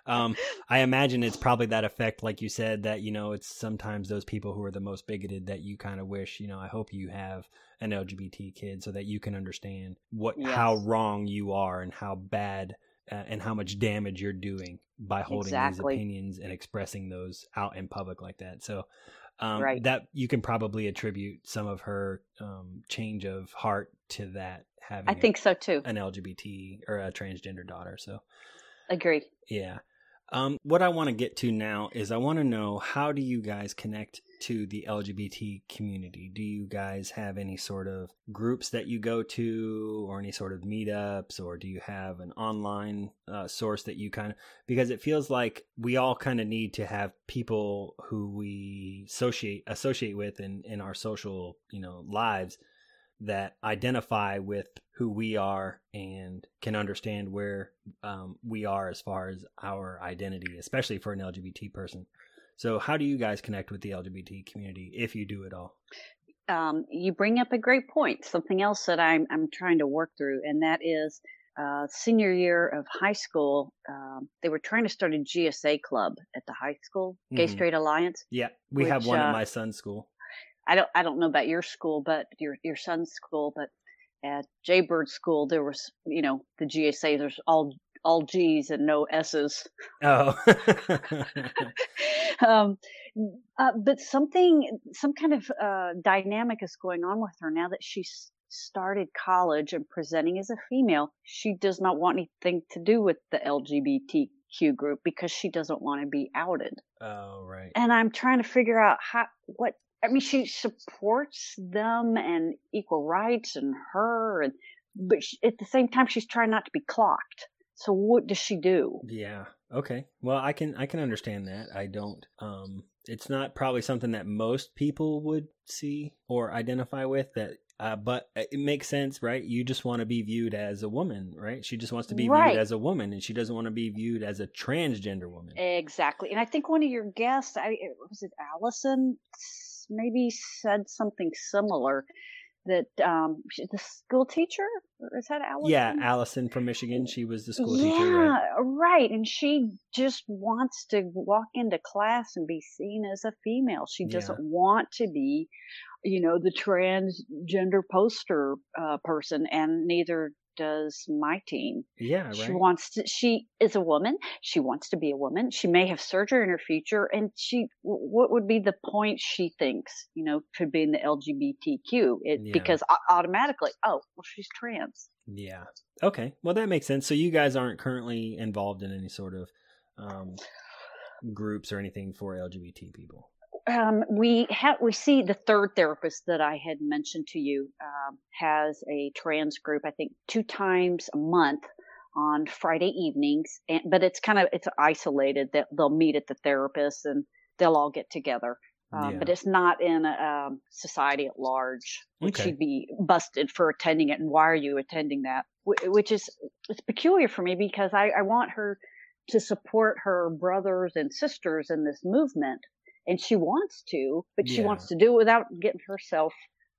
Um, I imagine it's probably that effect, like you said, that, you know, it's sometimes those people who are the most bigoted that you kind of wish, you know, I hope you have an L G B T kid so that you can understand what, yes. how wrong you are and how bad uh, and how much damage you're doing by holding exactly. these opinions and expressing those out in public like that. So, um, right. that you can probably attribute some of her, um, change of heart to that. Having I think a, so too. An L G B T or a transgender daughter. So agree. Yeah. Um, what I want to get to now is I want to know, how do you guys connect to the L G B T community? Do you guys have any sort of groups that you go to, or any sort of meetups, or do you have an online uh, source that you kind of, because it feels like we all kind of need to have people who we associate associate with in, in our social, you know, lives that identify with who we are and can understand where um, we are as far as our identity, especially for an L G B T person. So how do you guys connect with the L G B T community, if you do at all? Um, you bring up a great point, something else that I'm, I'm trying to work through, and that is uh, senior year of high school, um, they were trying to start a G S A club at the high school, Gay mm-hmm. Straight Alliance. Yeah, we which, have one uh, at my son's school. I don't I don't know about your school, but your your son's school, but at Jaybird school there was, you know, the G S A, there's all all G's and no S's. Oh. um, uh, but something, some kind of uh, dynamic is going on with her now that she's started college and presenting as a female. She does not want anything to do with the L G B T Q group because she doesn't want to be outed. Oh, right. And I'm trying to figure out how what. I mean, she supports them and equal rights and her, and but she, at the same time, she's trying not to be clocked. So what does she do? Yeah. Okay. Well, I can I can understand that. I don't. Um, it's not probably something that most people would see or identify with. That, uh, but it makes sense, right? You just want to be viewed as a woman, right? She just wants to be right. viewed as a woman, and she doesn't want to be viewed as a transgender woman. Exactly. And I think one of your guests, I was it Allison. Maybe said something similar that um, the school teacher, is that Allison? Yeah, Allison from Michigan. She was the school yeah, teacher. Yeah, right? right. And she just wants to walk into class and be seen as a female. She doesn't yeah. want to be, you know, the transgender poster uh, person, and neither does my teen. Yeah, right. She wants to, she is a woman. She wants to be a woman. She may have surgery in her future. And she, what would be the point, she thinks, you know, to be in the L G B T Q? It, yeah. Because automatically, oh, well, she's trans. Yeah. Okay. Well, that makes sense. So you guys aren't currently involved in any sort of um, groups or anything for L G B T people? Um, we have, we see the third therapist that I had mentioned to you, um, has a trans group, I think two times a month on Friday evenings, and, but it's kind of, it's isolated that they'll meet at the therapist and they'll all get together. Um, yeah. But it's not in a, um, society at large, which okay. you'd be busted for attending it. And why are you attending that? W- which is, it's peculiar for me because I, I want her to support her brothers and sisters in this movement. And she wants to, but she yeah. wants to do it without getting herself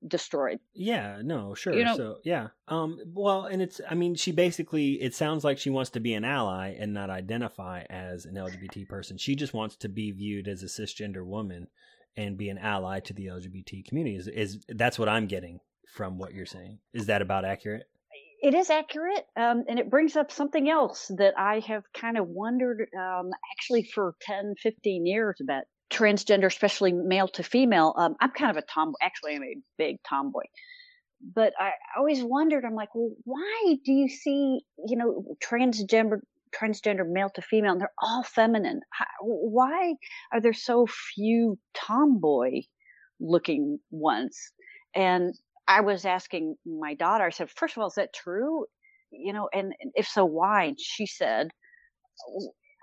destroyed. Yeah, no, sure. You know, so, yeah. Um, well, and it's, I mean, she basically, it sounds like she wants to be an ally and not identify as an L G B T person. She just wants to be viewed as a cisgender woman and be an ally to the L G B T community. Is, is that's what I'm getting from what you're saying. Is that about accurate? It is accurate, um, and it brings up something else that I have kind of wondered um, actually for ten, fifteen years about. Transgender, especially male to female. Um, I'm kind of a tomboy. Actually, I'm a big tomboy. But I always wondered, I'm like, well, why do you see, you know, transgender, transgender male to female, and they're all feminine? Why are there so few tomboy looking ones? And I was asking my daughter, I said, first of all, is that true? You know, and if so, why? And she said,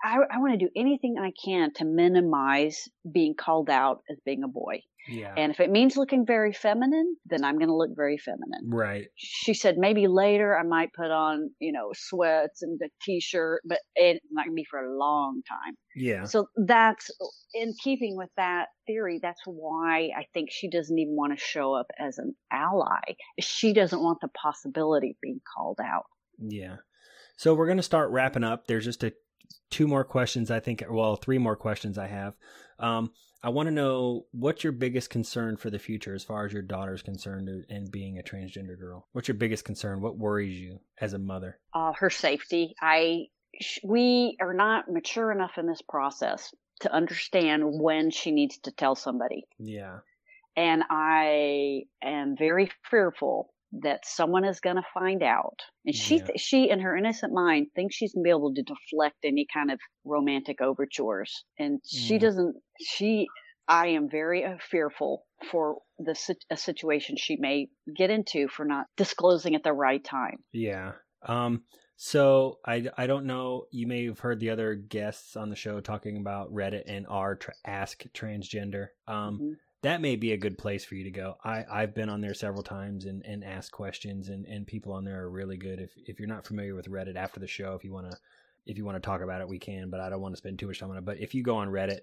I, I want to do anything I can to minimize being called out as being a boy. Yeah. And if it means looking very feminine, then I'm going to look very feminine. Right. She said, maybe later I might put on, you know, sweats and a t-shirt, but it's not going to be for a long time. Yeah. So that's in keeping with that theory. That's why I think she doesn't even want to show up as an ally. She doesn't want the possibility of being called out. Yeah. So we're going to start wrapping up. There's just a, Two more questions, I think. Well, three more questions I have. Um, I want to know, what's your biggest concern for the future as far as your daughter's concerned in being a transgender girl? What's your biggest concern? What worries you as a mother? Uh, her safety. I sh- we are not mature enough in this process to understand when she needs to tell somebody. Yeah. And I am very fearful that someone is going to find out. And she, yeah. she in her innocent mind thinks she's going to be able to deflect any kind of romantic overtures. And yeah. she doesn't, she, I am very fearful for the a situation she may get into for not disclosing at the right time. Yeah. Um, so I, I don't know, you may have heard the other guests on the show talking about Reddit and our tra- Ask Transgender. Um, mm-hmm. That may be a good place for you to go. I, I've been on there several times and, and asked questions, and, and people on there are really good. If if you're not familiar with Reddit, after the show, if you want to if you want to talk about it, we can, but I don't want to spend too much time on it. But if you go on Reddit,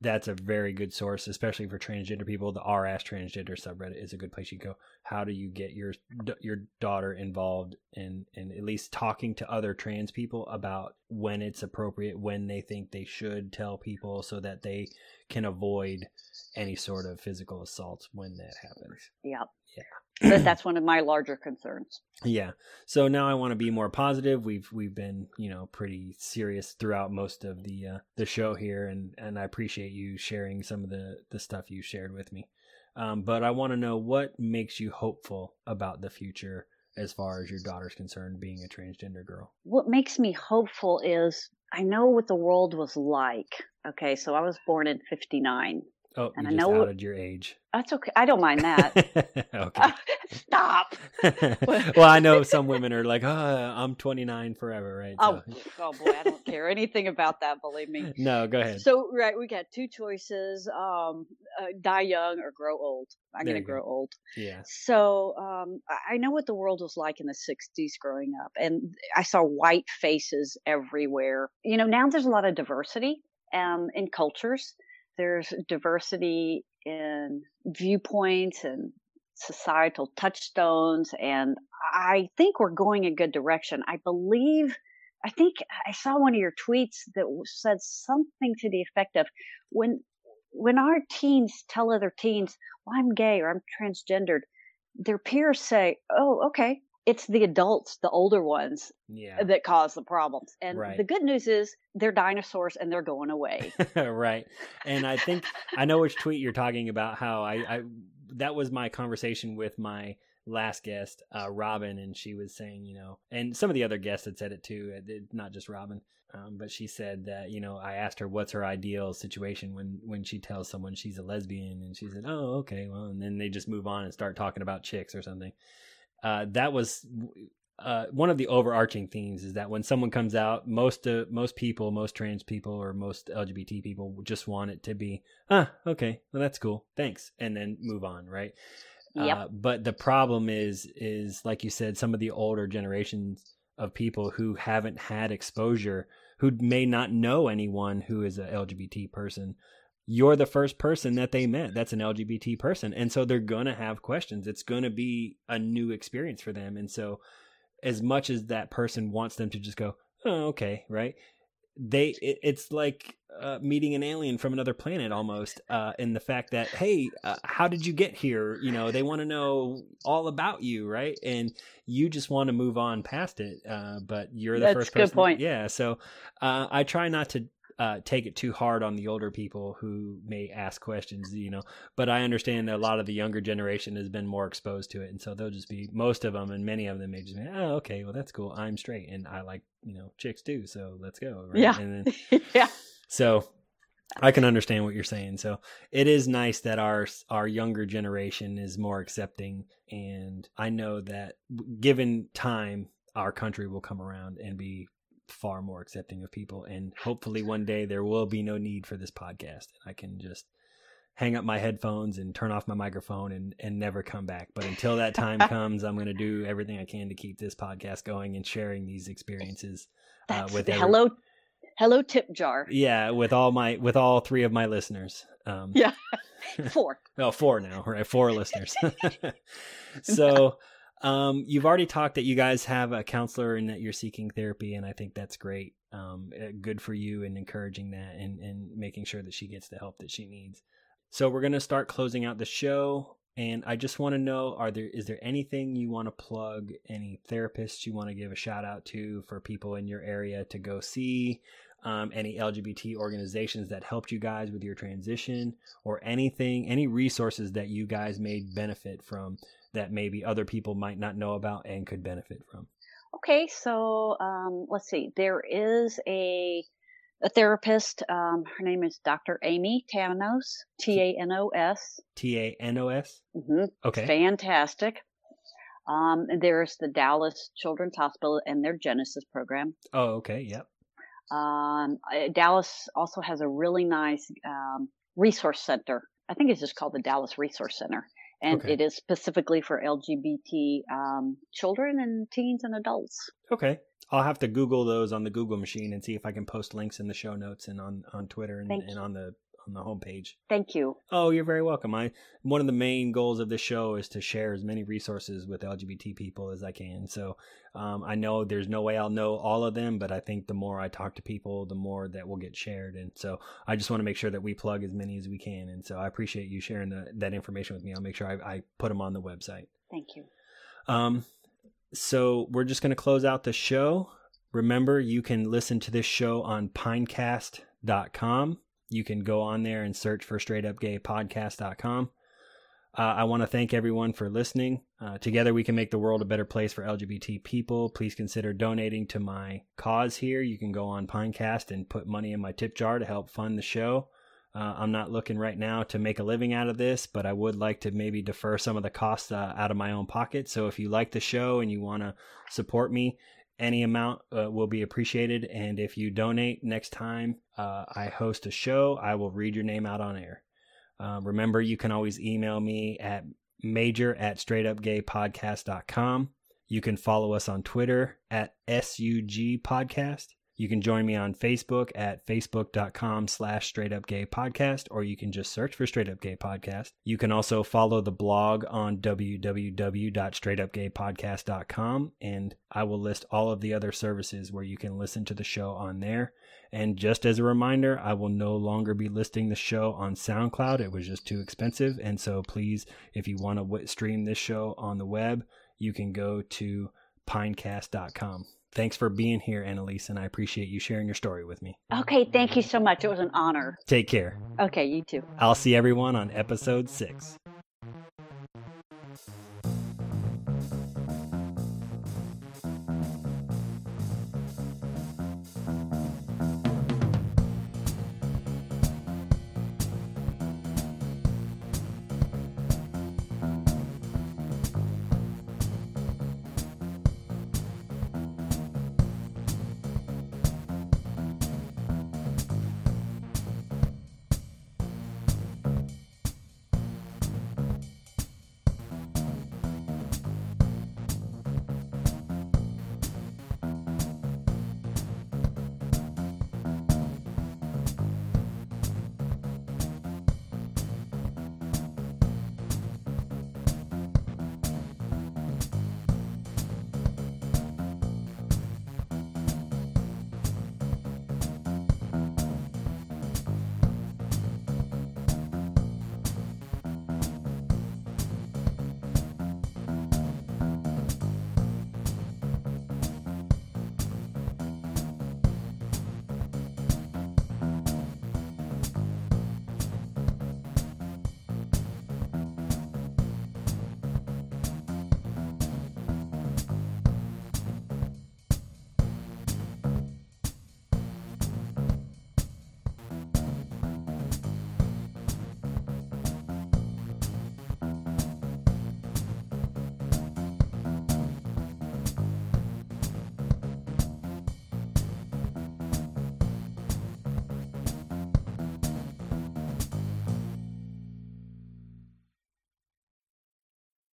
that's a very good source, especially for transgender people. The r ask transgender subreddit is a good place you can go. How do you get your your daughter involved in, in at least talking to other trans people about when it's appropriate, when they think they should tell people, so that they can avoid any sort of physical assaults when that happens. Yeah. Yeah. But that's one of my larger concerns. Yeah. So now I want to be more positive. We've, we've been, you know, pretty serious throughout most of the, uh, the show here. And, and I appreciate you sharing some of the, the stuff you shared with me. Um, but I want to know what makes you hopeful about the future as far as your daughter's concerned, being a transgender girl. What makes me hopeful is I know what the world was like. Okay. So I was born in fifty-nine. Oh, and you I just know, outed your age. That's okay. I don't mind that. Okay. Uh, stop. Well, I know some women are like, oh, I'm twenty-nine forever, right? So. Oh, oh, boy, I don't care anything about that, believe me. No, go ahead. So, right, we got two choices, um, uh, die young or grow old. I'm going to grow old. Yeah. So um, I know what the world was like in the sixties growing up, and I saw white faces everywhere. You know, now there's a lot of diversity um, in cultures. There's diversity in viewpoints and societal touchstones, and I think we're going in a good direction. I believe, I think I saw one of your tweets that said something to the effect of, when when our teens tell other teens, well, I'm gay or I'm transgendered, their peers say, oh, okay. It's the adults, the older ones, yeah. that cause the problems. And right. the good news is they're dinosaurs and they're going away. Right. And I think I know which tweet you're talking about. How I, I that was my conversation with my last guest, uh, Robin, and she was saying, you know, and some of the other guests had said it too, not just Robin, um, but she said that, you know, I asked her what's her ideal situation when when she tells someone she's a lesbian, and she said, oh, okay, well, and then they just move on and start talking about chicks or something. Uh, that was uh, one of the overarching themes, is that when someone comes out, most uh, most people, most trans people or most L G B T people just want it to be, ah, okay, well, that's cool, thanks, and then move on, right? Yep. Uh, but the problem is, is like you said, some of the older generations of people who haven't had exposure, who may not know anyone who is a L G B T person, you're the first person that they met that's an L G B T person. And so they're going to have questions. It's going to be a new experience for them. And so as much as that person wants them to just go, oh, okay, right? They it, It's like uh, meeting an alien from another planet almost. Uh, in the fact that, hey, uh, how did you get here? You know, they want to know all about you, right? And you just want to move on past it. Uh, but you're the that's first person. That's a good point. That, yeah. So uh, I try not to Uh, take it too hard on the older people who may ask questions, you know, but I understand a lot of the younger generation has been more exposed to it. And so they'll just be, most of them and many of them may just be, oh, okay, well, that's cool. I'm straight and I like, you know, chicks too. So let's go. Right? Yeah. And then, yeah. So I can understand what you're saying. So it is nice that our, our younger generation is more accepting. And I know that given time, our country will come around and be far more accepting of people, and hopefully one day there will be no need for this podcast. I can just hang up my headphones and turn off my microphone and, and never come back. But until that time comes, I'm going to do everything I can to keep this podcast going and sharing these experiences uh, with every- hello, hello tip jar. Yeah. With all my, with all three of my listeners. Um, yeah. Four. Oh, four now, right? Four listeners. So, Um, you've already talked that you guys have a counselor and that you're seeking therapy, and I think that's great. Um, good for you and encouraging that and, and making sure that she gets the help that she needs. So we're going to start closing out the show, and I just want to know, are there, is there anything you want to plug, any therapists you want to give a shout out to for people in your area to go see, um, any L G B T organizations that helped you guys with your transition, or anything, any resources that you guys may benefit from that maybe other people might not know about and could benefit from? Okay, so um, let's see. There is a a therapist. Um, her name is Doctor Aimee Tanos, T A N O S. T A N O S? Mm-hmm. Okay. Fantastic. Um, there's the Dallas Children's Hospital and their GENECIS Program. Oh, okay. Yep. Um, Dallas also has a really nice um, resource center. I think it's just called the Dallas Resource Center. And okay. It is specifically for L G B T um, children and teens and adults. Okay. I'll have to Google those on the Google machine and see if I can post links in the show notes and on, on Twitter and, and on the on the homepage. Thank you. Oh, you're very welcome. I one of the main goals of this show is to share as many resources with L G B T people as I can. So um, I know there's no way I'll know all of them, but I think the more I talk to people, the more that will get shared. And so I just want to make sure that we plug as many as we can. And so I appreciate you sharing the, that information with me. I'll make sure I, I put them on the website. Thank you. Um, so we're just going to close out the show. Remember, you can listen to this show on pinecast dot com. You can go on there and search for straight up gay podcast dot com. Uh, I want to thank everyone for listening. Uh, together we can make the world a better place for L G B T people. Please consider donating to my cause here. You can go on Pinecast and put money in my tip jar to help fund the show. Uh, I'm not looking right now to make a living out of this, but I would like to maybe defer some of the costs uh, out of my own pocket. So if you like the show and you want to support me, any amount uh, will be appreciated. And if you donate next time uh, I host a show, I will read your name out on air. Uh, remember, you can always email me at major at straight up gay podcast dot com. You can follow us on Twitter at S U G podcast. You can join me on Facebook at facebook.com slash straightupgaypodcast, or you can just search for Straight Up Gay Podcast. You can also follow the blog on w w w dot straight up gay podcast dot com, and I will list all of the other services where you can listen to the show on there. And just as a reminder, I will no longer be listing the show on SoundCloud. It was just too expensive. And so please, if you want to stream this show on the web, you can go to pinecast dot com. Thanks for being here, Annalise, and I appreciate you sharing your story with me. Okay, thank you so much. It was an honor. Take care. Okay, you too. I'll see everyone on episode six.